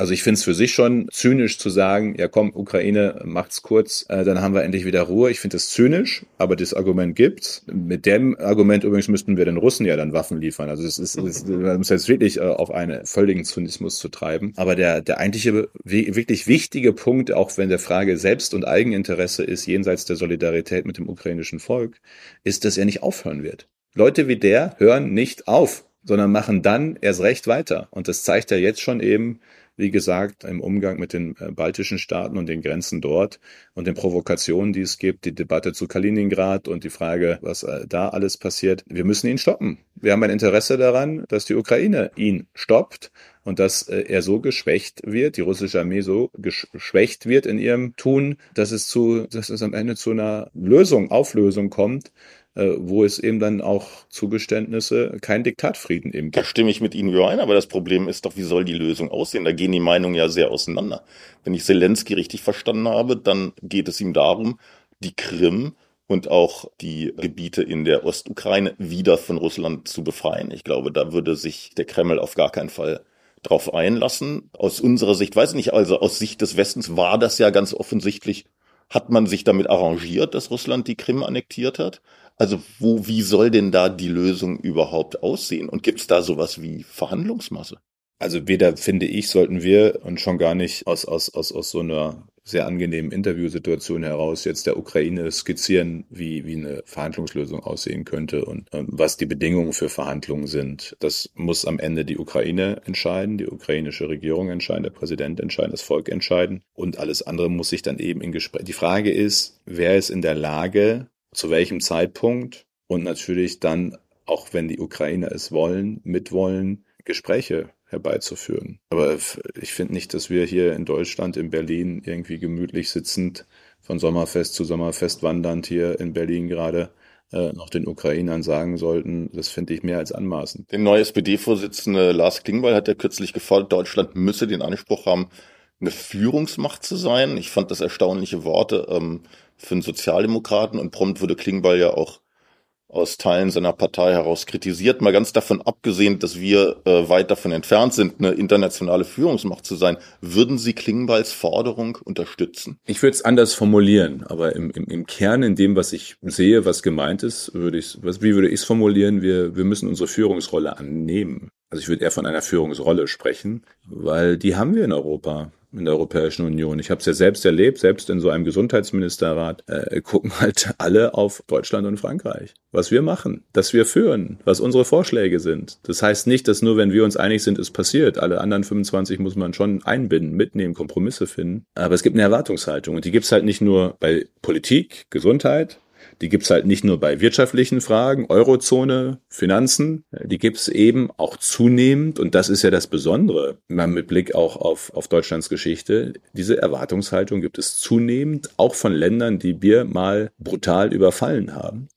Also ich finde es für sich schon zynisch zu sagen, ja komm, Ukraine, macht's kurz, äh, dann haben wir endlich wieder Ruhe. Ich finde es zynisch, aber das Argument gibt's. Mit dem Argument übrigens müssten wir den Russen ja dann Waffen liefern. Also es ist, es ist man muss jetzt wirklich äh, auf einen völligen Zynismus zu treiben. Aber der der eigentliche wirklich wichtige Punkt, auch wenn der Frage Selbst- und Eigeninteresse ist, jenseits der Solidarität mit dem ukrainischen Volk, ist, dass er nicht aufhören wird. Leute wie der hören nicht auf, sondern machen dann erst recht weiter. Und das zeigt er jetzt schon eben, wie gesagt, im Umgang mit den baltischen Staaten und den Grenzen dort und den Provokationen, die es gibt, die Debatte zu Kaliningrad und die Frage, was da alles passiert. Wir müssen ihn stoppen. Wir haben ein Interesse daran, dass die Ukraine ihn stoppt und dass er so geschwächt wird, die russische Armee so geschwächt wird in ihrem Tun, dass es zu, dass es am Ende zu einer Lösung, Auflösung kommt, wo es eben dann auch Zugeständnisse, kein Diktatfrieden eben gibt. Da stimme ich mit Ihnen überein, aber das Problem ist doch, wie soll die Lösung aussehen? Da gehen die Meinungen ja sehr auseinander. Wenn ich Selenskyj richtig verstanden habe, dann geht es ihm darum, die Krim und auch die Gebiete in der Ostukraine wieder von Russland zu befreien. Ich glaube, da würde sich der Kreml auf gar keinen Fall drauf einlassen. Aus unserer Sicht, weiß ich nicht, also aus Sicht des Westens war das ja ganz offensichtlich, hat man sich damit arrangiert, dass Russland die Krim annektiert hat? Also wo, wie soll denn da die Lösung überhaupt aussehen? Und gibt es da sowas wie Verhandlungsmasse? Also weder, finde ich, sollten wir und schon gar nicht aus aus aus aus so einer sehr angenehmen Interviewsituation heraus jetzt der Ukraine skizzieren, wie wie eine Verhandlungslösung aussehen könnte und ähm, was die Bedingungen für Verhandlungen sind. Das muss am Ende die Ukraine entscheiden, die ukrainische Regierung entscheiden, der Präsident entscheiden, das Volk entscheiden und alles andere muss sich dann eben in Gespräch. Die Frage ist, wer ist in der Lage, zu welchem Zeitpunkt und natürlich dann, auch wenn die Ukrainer es wollen, mitwollen, Gespräche herbeizuführen. Aber ich finde nicht, dass wir hier in Deutschland, in Berlin, irgendwie gemütlich sitzend, von Sommerfest zu Sommerfest wandernd hier in Berlin gerade, äh, noch den Ukrainern sagen sollten. Das finde ich mehr als anmaßend. Der neue S P D-Vorsitzende Lars Klingbeil hat ja kürzlich gefordert, Deutschland müsse den Anspruch haben, eine Führungsmacht zu sein. Ich fand das erstaunliche Worte ähm, für einen Sozialdemokraten und prompt wurde Klingbeil ja auch aus Teilen seiner Partei heraus kritisiert, mal ganz davon abgesehen, dass wir äh, weit davon entfernt sind, eine internationale Führungsmacht zu sein. Würden Sie Klingbeils Forderung unterstützen? Ich würde es anders formulieren, aber im, im, im Kern, in dem, was ich sehe, was gemeint ist, würde ich, was, wie würde ich es formulieren? Wir, wir müssen unsere Führungsrolle annehmen. Also ich würde eher von einer Führungsrolle sprechen, weil die haben wir in Europa, in der Europäischen Union. Ich habe es ja selbst erlebt, selbst in so einem Gesundheitsministerrat, äh, gucken halt alle auf Deutschland und Frankreich. Was wir machen, dass wir führen, was unsere Vorschläge sind. Das heißt nicht, dass nur wenn wir uns einig sind, es passiert. Alle anderen fünfundzwanzig muss man schon einbinden, mitnehmen, Kompromisse finden. Aber es gibt eine Erwartungshaltung und die gibt's halt nicht nur bei Politik, Gesundheit. Die gibt's halt nicht nur bei wirtschaftlichen Fragen, Eurozone, Finanzen. Die gibt's eben auch zunehmend. Und das ist ja das Besondere, mit Blick auch auf, auf Deutschlands Geschichte. Diese Erwartungshaltung gibt es zunehmend, auch von Ländern, die wir mal brutal überfallen haben.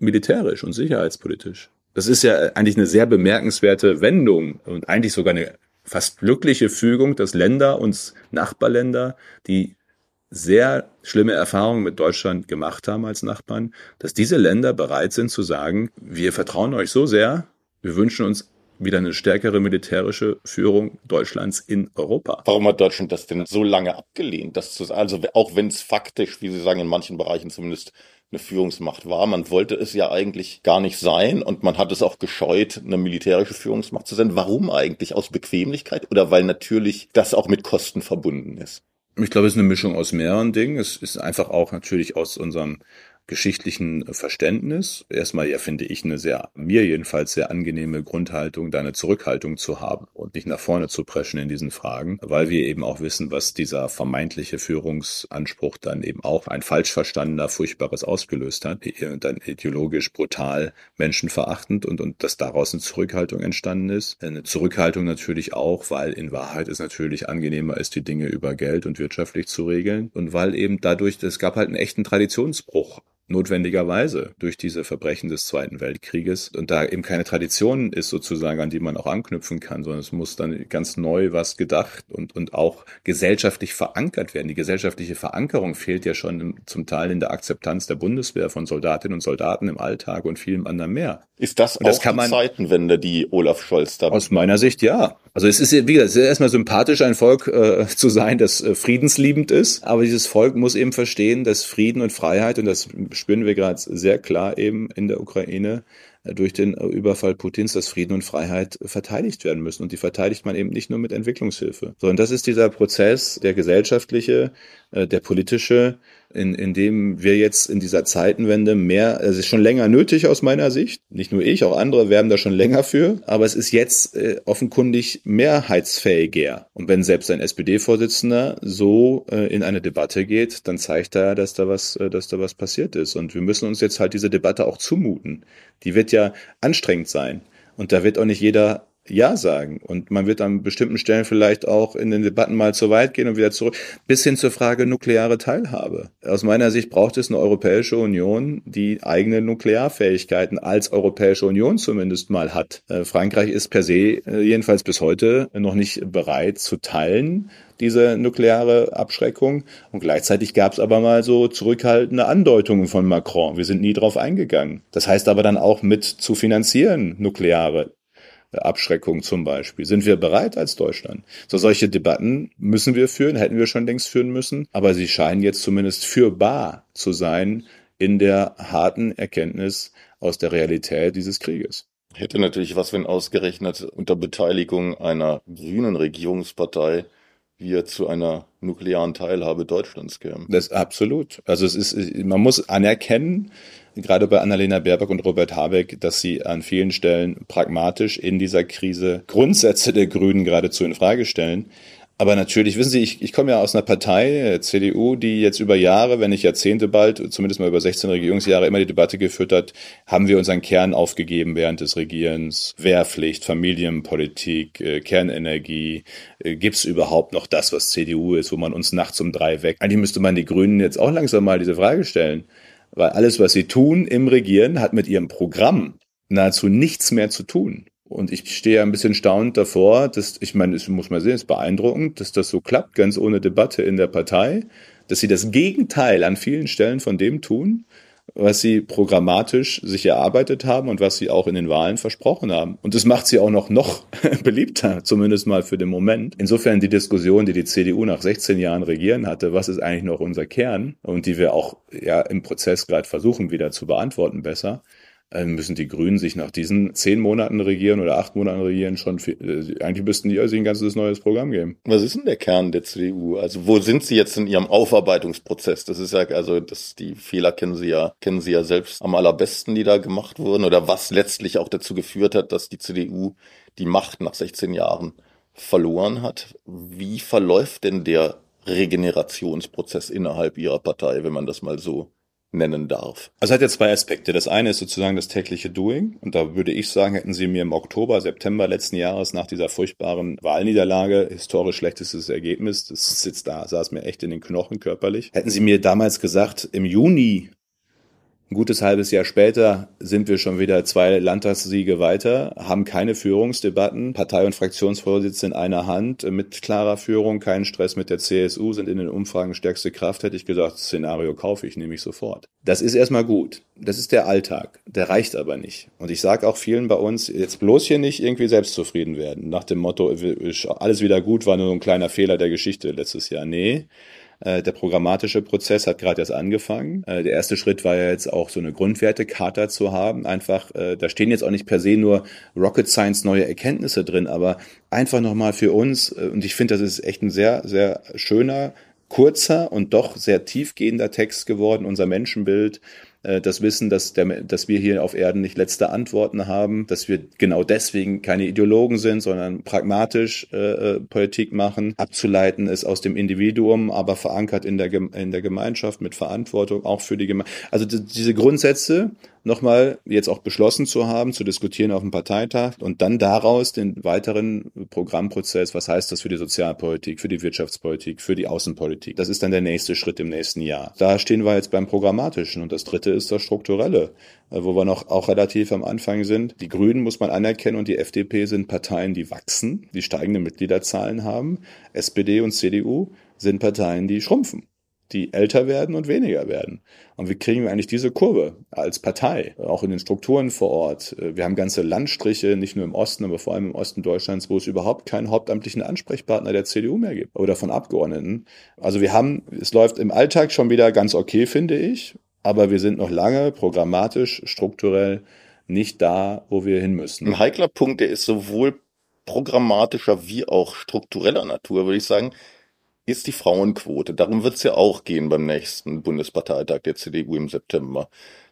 Militärisch und sicherheitspolitisch. Das ist ja eigentlich eine sehr bemerkenswerte Wendung und eigentlich sogar eine fast glückliche Fügung, dass Länder, uns Nachbarländer, die sehr schlimme Erfahrungen mit Deutschland gemacht haben als Nachbarn, dass diese Länder bereit sind zu sagen, wir vertrauen euch so sehr, wir wünschen uns wieder eine stärkere militärische Führung Deutschlands in Europa. Warum hat Deutschland das denn so lange abgelehnt? Das zu, also auch wenn es faktisch, wie Sie sagen, in manchen Bereichen zumindest eine Führungsmacht war. Man wollte es ja eigentlich gar nicht sein und man hat es auch gescheut, eine militärische Führungsmacht zu sein. Warum eigentlich? Aus Bequemlichkeit oder weil natürlich das auch mit Kosten verbunden ist? Ich glaube, es ist eine Mischung aus mehreren Dingen. Es ist einfach auch natürlich aus unserem geschichtlichen Verständnis. Erstmal, ja, finde ich eine sehr, mir jedenfalls sehr angenehme Grundhaltung, da eine Zurückhaltung zu haben und nicht nach vorne zu preschen in diesen Fragen, weil wir eben auch wissen, was dieser vermeintliche Führungsanspruch dann eben auch ein falsch verstandener, furchtbares ausgelöst hat, dann ideologisch brutal, menschenverachtend und, und dass daraus eine Zurückhaltung entstanden ist. Eine Zurückhaltung natürlich auch, weil in Wahrheit es natürlich angenehmer ist, die Dinge über Geld und wirtschaftlich zu regeln und weil eben dadurch, es gab halt einen echten Traditionsbruch notwendigerweise durch diese Verbrechen des Zweiten Weltkrieges und da eben keine Tradition ist sozusagen, an die man auch anknüpfen kann, sondern es muss dann ganz neu was gedacht und und auch gesellschaftlich verankert werden. Die gesellschaftliche Verankerung fehlt ja schon im, zum Teil in der Akzeptanz der Bundeswehr von Soldatinnen und Soldaten im Alltag und vielem anderen mehr. Ist das, das auch die Zeitenwende, die Olaf Scholz da... Aus meiner Sicht ja. Also es ist, wie gesagt, es ist erstmal sympathisch, ein Volk äh, zu sein, das äh, friedensliebend ist. Aber dieses Volk muss eben verstehen, dass Frieden und Freiheit, und das spüren wir gerade sehr klar eben in der Ukraine, durch den Überfall Putins, dass Frieden und Freiheit verteidigt werden müssen. Und die verteidigt man eben nicht nur mit Entwicklungshilfe. So, und das ist dieser Prozess, der gesellschaftliche, der politische, in, in dem wir jetzt in dieser Zeitenwende mehr, es ist schon länger nötig aus meiner Sicht, nicht nur ich, auch andere werben da schon länger für, aber es ist jetzt äh, offenkundig mehrheitsfähiger. Und wenn selbst ein S P D-Vorsitzender so äh, in eine Debatte geht, dann zeigt er, dass da was, äh, dass da was passiert ist. Und wir müssen uns jetzt halt diese Debatte auch zumuten. Die wird ja anstrengend sein. Und da wird auch nicht jeder Ja sagen. Und man wird an bestimmten Stellen vielleicht auch in den Debatten mal zu weit gehen und wieder zurück, bis hin zur Frage nukleare Teilhabe. Aus meiner Sicht braucht es eine Europäische Union, die eigene Nuklearfähigkeiten als Europäische Union zumindest mal hat. Äh, Frankreich ist per se äh, jedenfalls bis heute noch nicht bereit zu teilen, diese nukleare Abschreckung. Und gleichzeitig gab es aber mal so zurückhaltende Andeutungen von Macron. Wir sind nie drauf eingegangen. Das heißt aber dann auch mit zu finanzieren, nukleare Abschreckung zum Beispiel. Sind wir bereit als Deutschland? So, solche Debatten müssen wir führen, hätten wir schon längst führen müssen, aber sie scheinen jetzt zumindest führbar zu sein in der harten Erkenntnis aus der Realität dieses Krieges. Hätte natürlich was, wenn ausgerechnet unter Beteiligung einer grünen Regierungspartei wir zu einer nuklearen Teilhabe Deutschlands kämen. Das absolut. Also es ist, man muss anerkennen, gerade bei Annalena Baerbock und Robert Habeck, dass sie an vielen Stellen pragmatisch in dieser Krise Grundsätze der Grünen geradezu in Frage stellen. Aber natürlich, wissen Sie, ich, ich komme ja aus einer Partei, C D U, die jetzt über Jahre, wenn nicht Jahrzehnte bald, zumindest mal über sechzehn Regierungsjahre, immer die Debatte geführt hat, haben wir unseren Kern aufgegeben während des Regierens, Wehrpflicht, Familienpolitik, äh, Kernenergie, äh, gibt's überhaupt noch das, was C D U ist, wo man uns nachts um drei weckt? Eigentlich müsste man die Grünen jetzt auch langsam mal diese Frage stellen, weil alles, was sie tun im Regieren, hat mit ihrem Programm nahezu nichts mehr zu tun. Und ich stehe ja ein bisschen staunend davor, dass, ich meine, das muss man sehen, ist beeindruckend, dass das so klappt, ganz ohne Debatte in der Partei, dass sie das Gegenteil an vielen Stellen von dem tun, was sie programmatisch sich erarbeitet haben und was sie auch in den Wahlen versprochen haben. Und das macht sie auch noch, noch beliebter, zumindest mal für den Moment. Insofern die Diskussion, die die C D U nach sechzehn Jahren Regieren hatte, was ist eigentlich noch unser Kern und die wir auch ja im Prozess gerade versuchen, wieder zu beantworten besser, müssen die Grünen sich nach diesen zehn Monaten regieren oder acht Monaten regieren schon viel, eigentlich müssten die sich ein ganzes neues Programm geben. Was ist denn der Kern der C D U? Also wo sind sie jetzt in ihrem Aufarbeitungsprozess? Das ist ja, also das, die Fehler kennen sie ja, kennen sie ja selbst am allerbesten, die da gemacht wurden oder was letztlich auch dazu geführt hat, dass die C D U die Macht nach sechzehn Jahren verloren hat. Wie verläuft denn der Regenerationsprozess innerhalb ihrer Partei, wenn man das mal so nennen darf? Also es hat ja zwei Aspekte. Das eine ist sozusagen das tägliche Doing. Und da würde ich sagen, hätten Sie mir im Oktober, September letzten Jahres nach dieser furchtbaren Wahlniederlage, historisch schlechtestes Ergebnis, das sitzt da, saß mir echt in den Knochen körperlich. Hätten Sie mir damals gesagt, im Juni, ein gutes halbes Jahr später, sind wir schon wieder zwei Landtagssiege weiter, haben keine Führungsdebatten, Partei- und Fraktionsvorsitzende in einer Hand, mit klarer Führung, keinen Stress mit der C S U, sind in den Umfragen stärkste Kraft, hätte ich gesagt, Szenario kaufe ich, nehme ich sofort. Das ist erstmal gut. Das ist der Alltag. Der reicht aber nicht. Und ich sage auch vielen bei uns, jetzt bloß hier nicht irgendwie selbstzufrieden werden. Nach dem Motto, alles wieder gut, war nur ein kleiner Fehler der Geschichte letztes Jahr. Nee. Der programmatische Prozess hat gerade erst angefangen. Der erste Schritt war ja jetzt auch so eine Grundwertekarte zu haben. Einfach, da stehen jetzt auch nicht per se nur Rocket Science neue Erkenntnisse drin, aber einfach nochmal für uns, und ich finde, das ist echt ein sehr, sehr schöner, kurzer und doch sehr tiefgehender Text geworden, unser Menschenbild, das Wissen, dass, der, dass wir hier auf Erden nicht letzte Antworten haben, dass wir genau deswegen keine Ideologen sind, sondern pragmatisch äh, Politik machen. Abzuleiten ist aus dem Individuum, aber verankert in der, in der Gemeinschaft mit Verantwortung, auch für die Gemeinschaft. Also die, diese Grundsätze nochmal jetzt auch beschlossen zu haben, zu diskutieren auf dem Parteitag und dann daraus den weiteren Programmprozess, was heißt das für die Sozialpolitik, für die Wirtschaftspolitik, für die Außenpolitik. Das ist dann der nächste Schritt im nächsten Jahr. Da stehen wir jetzt beim Programmatischen und das dritte ist das Strukturelle, wo wir noch auch relativ am Anfang sind. Die Grünen muss man anerkennen und die F D P sind Parteien, die wachsen, die steigende Mitgliederzahlen haben. S P D und C D U sind Parteien, die schrumpfen, die älter werden und weniger werden. Und wie kriegen wir eigentlich diese Kurve als Partei, auch in den Strukturen vor Ort? Wir haben ganze Landstriche, nicht nur im Osten, aber vor allem im Osten Deutschlands, wo es überhaupt keinen hauptamtlichen Ansprechpartner der C D U mehr gibt oder von Abgeordneten. Also wir haben, es läuft im Alltag schon wieder ganz okay, finde ich, aber wir sind noch lange programmatisch, strukturell nicht da, wo wir hin müssen. Ein heikler Punkt, der ist sowohl programmatischer wie auch struktureller Natur, würde ich sagen, ist die Frauenquote. Darum wird es ja auch gehen beim nächsten Bundesparteitag der C D U im September.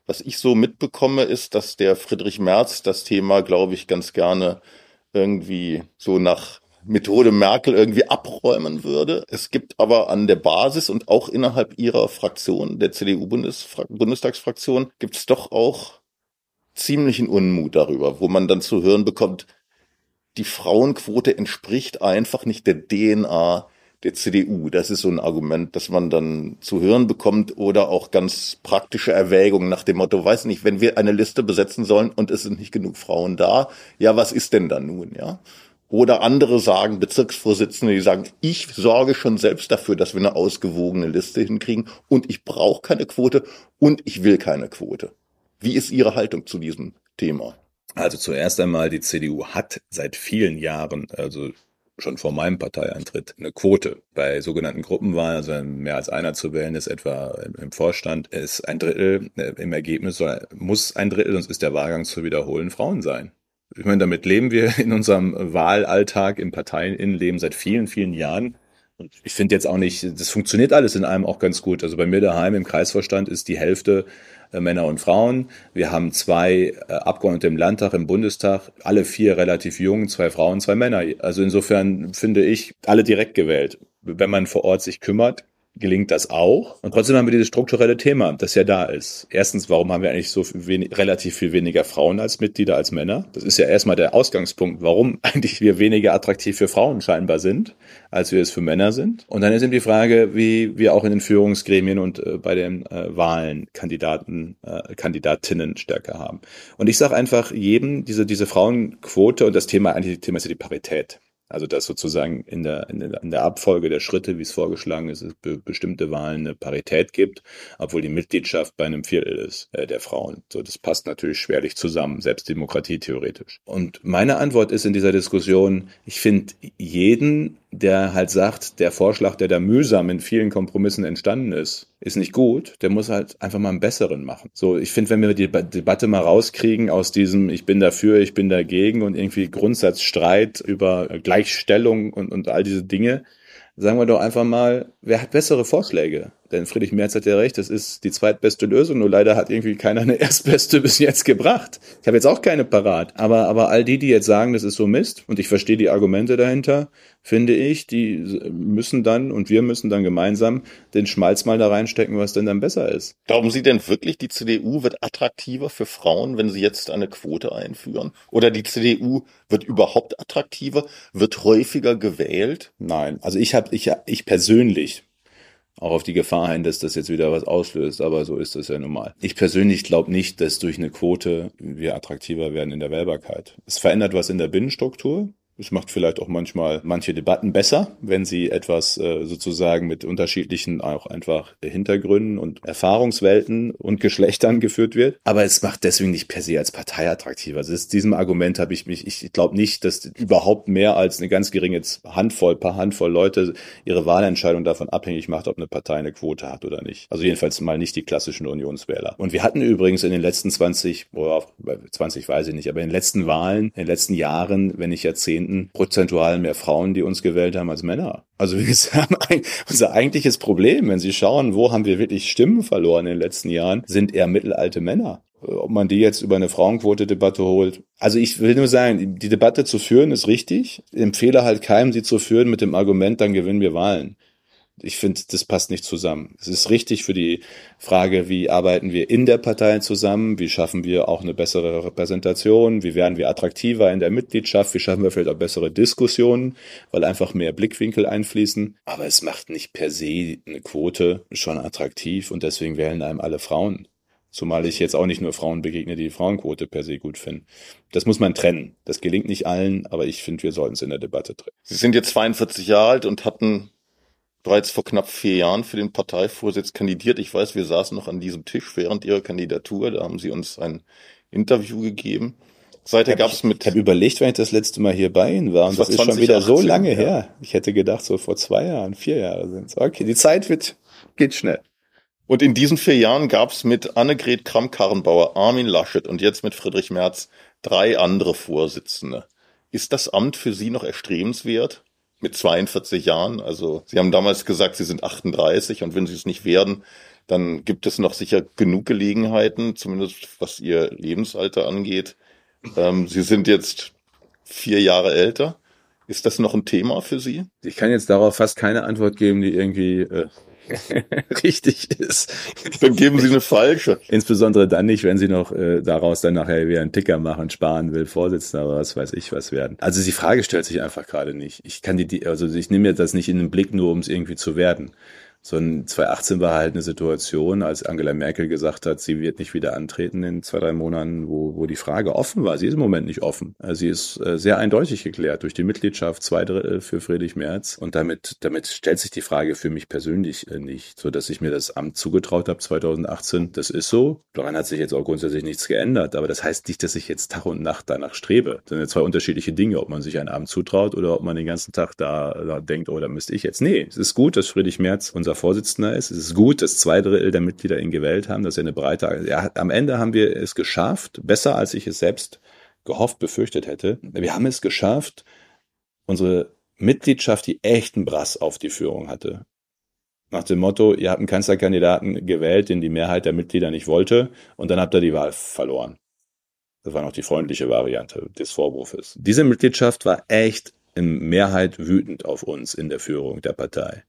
Was ich so mitbekomme, ist, dass der Friedrich Merz das Thema, glaube ich, ganz gerne irgendwie so nach Methode Merkel irgendwie abräumen würde. Es gibt aber an der Basis und auch innerhalb ihrer Fraktion, der C D U-Bundestagsfraktion, gibt es doch auch ziemlichen Unmut darüber, wo man dann zu hören bekommt, die Frauenquote entspricht einfach nicht der D N A der C D U. Das ist so ein Argument, das man dann zu hören bekommt, oder auch ganz praktische Erwägungen nach dem Motto, weiß nicht, wenn wir eine Liste besetzen sollen und es sind nicht genug Frauen da, ja, was ist denn dann nun, ja? Oder andere sagen, Bezirksvorsitzende, die sagen, ich sorge schon selbst dafür, dass wir eine ausgewogene Liste hinkriegen und ich brauche keine Quote und ich will keine Quote. Wie ist Ihre Haltung zu diesem Thema? Also zuerst einmal, die C D U hat seit vielen Jahren, also schon vor meinem Parteieintritt, eine Quote. Bei sogenannten Gruppenwahlen, also mehr als einer zu wählen ist, etwa im Vorstand, ist ein Drittel, im Ergebnis muss ein Drittel, sonst ist der Wahlgang zu wiederholen, Frauen sein. Ich meine, damit leben wir in unserem Wahlalltag, im Parteieninnenleben seit vielen, vielen Jahren. Und ich finde jetzt auch nicht, das funktioniert alles in einem auch ganz gut. Also bei mir daheim im Kreisvorstand ist die Hälfte Männer und Frauen. Wir haben zwei Abgeordnete im Landtag, im Bundestag, alle vier relativ jung, zwei Frauen, zwei Männer. Also insofern finde ich, alle direkt gewählt. Wenn man vor Ort sich kümmert, gelingt das auch. Und trotzdem haben wir dieses strukturelle Thema, das ja da ist. Erstens, warum haben wir eigentlich so wenig, relativ viel weniger Frauen als Mitglieder als Männer? Das ist ja erstmal der Ausgangspunkt, warum eigentlich wir weniger attraktiv für Frauen scheinbar sind, als wir es für Männer sind. Und dann ist eben die Frage, wie wir auch in den Führungsgremien und äh, bei den äh, Wahlen Kandidaten, äh, Kandidatinnen stärker haben. Und ich sage einfach jedem, diese, diese Frauenquote und das Thema, eigentlich das Thema ist ja die Parität. Also dass sozusagen in der, in der Abfolge der Schritte, wie es vorgeschlagen ist, es be- bestimmte Wahlen eine Parität gibt, obwohl die Mitgliedschaft bei einem Viertel ist äh, der Frauen. So, das passt natürlich schwerlich zusammen, selbst demokratietheoretisch. Und meine Antwort ist in dieser Diskussion, ich finde jeden, der halt sagt, der Vorschlag, der da mühsam in vielen Kompromissen entstanden ist, ist nicht gut, der muss halt einfach mal einen besseren machen. So, ich finde, wenn wir die ba- Debatte mal rauskriegen aus diesem ich bin dafür, ich bin dagegen und irgendwie Grundsatzstreit über Gleichstellung und, und all diese Dinge, sagen wir doch einfach mal, wer hat bessere Vorschläge? Denn Friedrich Merz hat ja recht, das ist die zweitbeste Lösung, nur leider hat irgendwie keiner eine erstbeste bis jetzt gebracht. Ich habe jetzt auch keine parat, aber aber all die, die jetzt sagen, das ist so Mist, und ich verstehe die Argumente dahinter, finde ich, die müssen dann und wir müssen dann gemeinsam den Schmalz mal da reinstecken, was denn dann besser ist. Glauben Sie denn wirklich, die C D U wird attraktiver für Frauen, wenn sie jetzt eine Quote einführen? Oder die C D U wird überhaupt attraktiver, wird häufiger gewählt? Nein, also ich habe ich ich persönlich, auch auf die Gefahr hin, dass das jetzt wieder was auslöst, aber so ist das ja normal. Ich persönlich glaube nicht, dass durch eine Quote wir attraktiver werden in der Wählbarkeit. Es verändert was in der Binnenstruktur. Es macht vielleicht auch manchmal manche Debatten besser, wenn sie etwas äh, sozusagen mit unterschiedlichen auch einfach Hintergründen und Erfahrungswelten und Geschlechtern geführt wird. Aber es macht deswegen nicht per se als Partei attraktiver. Also ist, diesem Argument habe ich mich, ich glaube nicht, dass überhaupt mehr als eine ganz geringe Handvoll, paar Handvoll Leute ihre Wahlentscheidung davon abhängig macht, ob eine Partei eine Quote hat oder nicht. Also jedenfalls mal nicht die klassischen Unionswähler. Und wir hatten übrigens in den letzten zwanzig, zwanzig weiß ich nicht, aber in den letzten Wahlen, in den letzten Jahren, wenn nicht Jahrzehnten, prozentual mehr Frauen, die uns gewählt haben, als Männer. Also wir haben ein, unser eigentliches Problem, wenn Sie schauen, wo haben wir wirklich Stimmen verloren in den letzten Jahren, sind eher mittelalte Männer. Ob man die jetzt über eine Frauenquote-Debatte holt. Also ich will nur sagen, die Debatte zu führen ist richtig. Ich empfehle halt keinem, sie zu führen mit dem Argument, dann gewinnen wir Wahlen. Ich finde, das passt nicht zusammen. Es ist richtig für die Frage, wie arbeiten wir in der Partei zusammen, wie schaffen wir auch eine bessere Repräsentation, wie werden wir attraktiver in der Mitgliedschaft, wie schaffen wir vielleicht auch bessere Diskussionen, weil einfach mehr Blickwinkel einfließen. Aber es macht nicht per se eine Quote schon attraktiv und deswegen wählen einem alle Frauen. Zumal ich jetzt auch nicht nur Frauen begegne, die die Frauenquote per se gut finden. Das muss man trennen. Das gelingt nicht allen, aber ich finde, wir sollten es in der Debatte trennen. Sie sind jetzt zweiundvierzig Jahre alt und hatten bereits vor knapp vier Jahren für den Parteivorsitz kandidiert. Ich weiß, wir saßen noch an diesem Tisch während Ihrer Kandidatur. Da haben Sie uns ein Interview gegeben. Seither gab es mit. Ich habe überlegt, wann ich das letzte Mal hier bei Ihnen war. Und das, das ist schon wieder so lange ja. her. Ich hätte gedacht, so vor zwei Jahren, vier Jahre sind es. Okay, die Zeit wird, geht schnell. Und in diesen vier Jahren gab es mit Annegret Kramp-Karrenbauer, Armin Laschet und jetzt mit Friedrich Merz drei andere Vorsitzende. Ist das Amt für Sie noch erstrebenswert? Mit zweiundvierzig Jahren, also Sie haben damals gesagt, Sie sind achtunddreißig und wenn Sie es nicht werden, dann gibt es noch sicher genug Gelegenheiten, zumindest was Ihr Lebensalter angeht. Ähm, Sie sind jetzt vier Jahre älter. Ist das noch ein Thema für Sie? Ich kann jetzt darauf fast keine Antwort geben, die irgendwie äh, richtig ist. Dann geben Sie eine falsche. Insbesondere dann nicht, wenn Sie noch äh, daraus dann nachher wieder einen Ticker machen, Spahn will Vorsitzender, aber was weiß ich was werden. Also die Frage stellt sich einfach gerade nicht. Ich kann die, also ich nehme jetzt das nicht in den Blick, nur um es irgendwie zu werden. Sondern zweitausendachtzehn war halt eine Situation, als Angela Merkel gesagt hat, sie wird nicht wieder antreten in zwei, drei Monaten, wo, wo die Frage offen war. Sie ist im Moment nicht offen. Also sie ist äh, sehr eindeutig geklärt durch die Mitgliedschaft, zwei Drittel für Friedrich Merz. Und damit, damit stellt sich die Frage für mich persönlich äh, nicht, so dass ich mir das Amt zugetraut habe zweitausendachtzehn. Das ist so. Daran hat sich jetzt auch grundsätzlich nichts geändert. Aber das heißt nicht, dass ich jetzt Tag und Nacht danach strebe. Das sind ja zwei unterschiedliche Dinge, ob man sich ein Amt zutraut oder ob man den ganzen Tag da, da denkt, oh, da müsste ich jetzt. Nee, es ist gut, dass Friedrich Merz unser Vorsitzender ist. Es ist gut, dass zwei Drittel der Mitglieder ihn gewählt haben, dass er eine breite... Ja, am Ende haben wir es geschafft, besser als ich es selbst gehofft, befürchtet hätte. Wir haben es geschafft, unsere Mitgliedschaft, die echten Brass auf die Führung hatte. Nach dem Motto, ihr habt einen Kanzlerkandidaten gewählt, den die Mehrheit der Mitglieder nicht wollte und dann habt ihr die Wahl verloren. Das war noch die freundliche Variante des Vorwurfs. Diese Mitgliedschaft war echt in Mehrheit wütend auf uns in der Führung der Partei.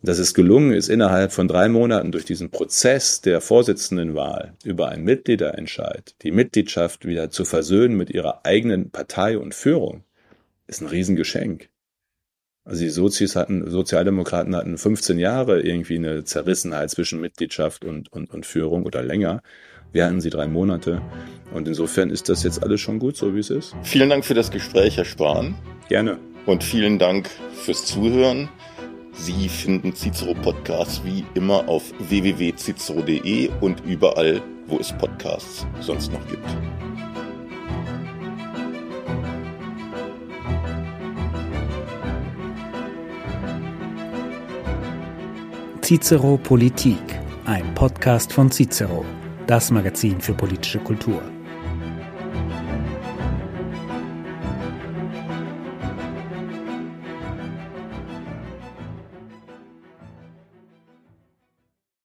Dass es gelungen ist, innerhalb von drei Monaten durch diesen Prozess der Vorsitzendenwahl über einen Mitgliederentscheid die Mitgliedschaft wieder zu versöhnen mit ihrer eigenen Partei und Führung, ist ein Riesengeschenk. Also die Sozis hatten, Sozialdemokraten hatten fünfzehn Jahre irgendwie eine Zerrissenheit zwischen Mitgliedschaft und, und, und Führung oder länger. Wir hatten sie drei Monate. Und insofern ist das jetzt alles schon gut, so wie es ist. Vielen Dank für das Gespräch, Herr Spahn. Gerne. Und vielen Dank fürs Zuhören. Sie finden Cicero Podcasts wie immer auf w w w punkt cicero punkt d e und überall, wo es Podcasts sonst noch gibt. Cicero Politik, ein Podcast von Cicero, das Magazin für politische Kultur.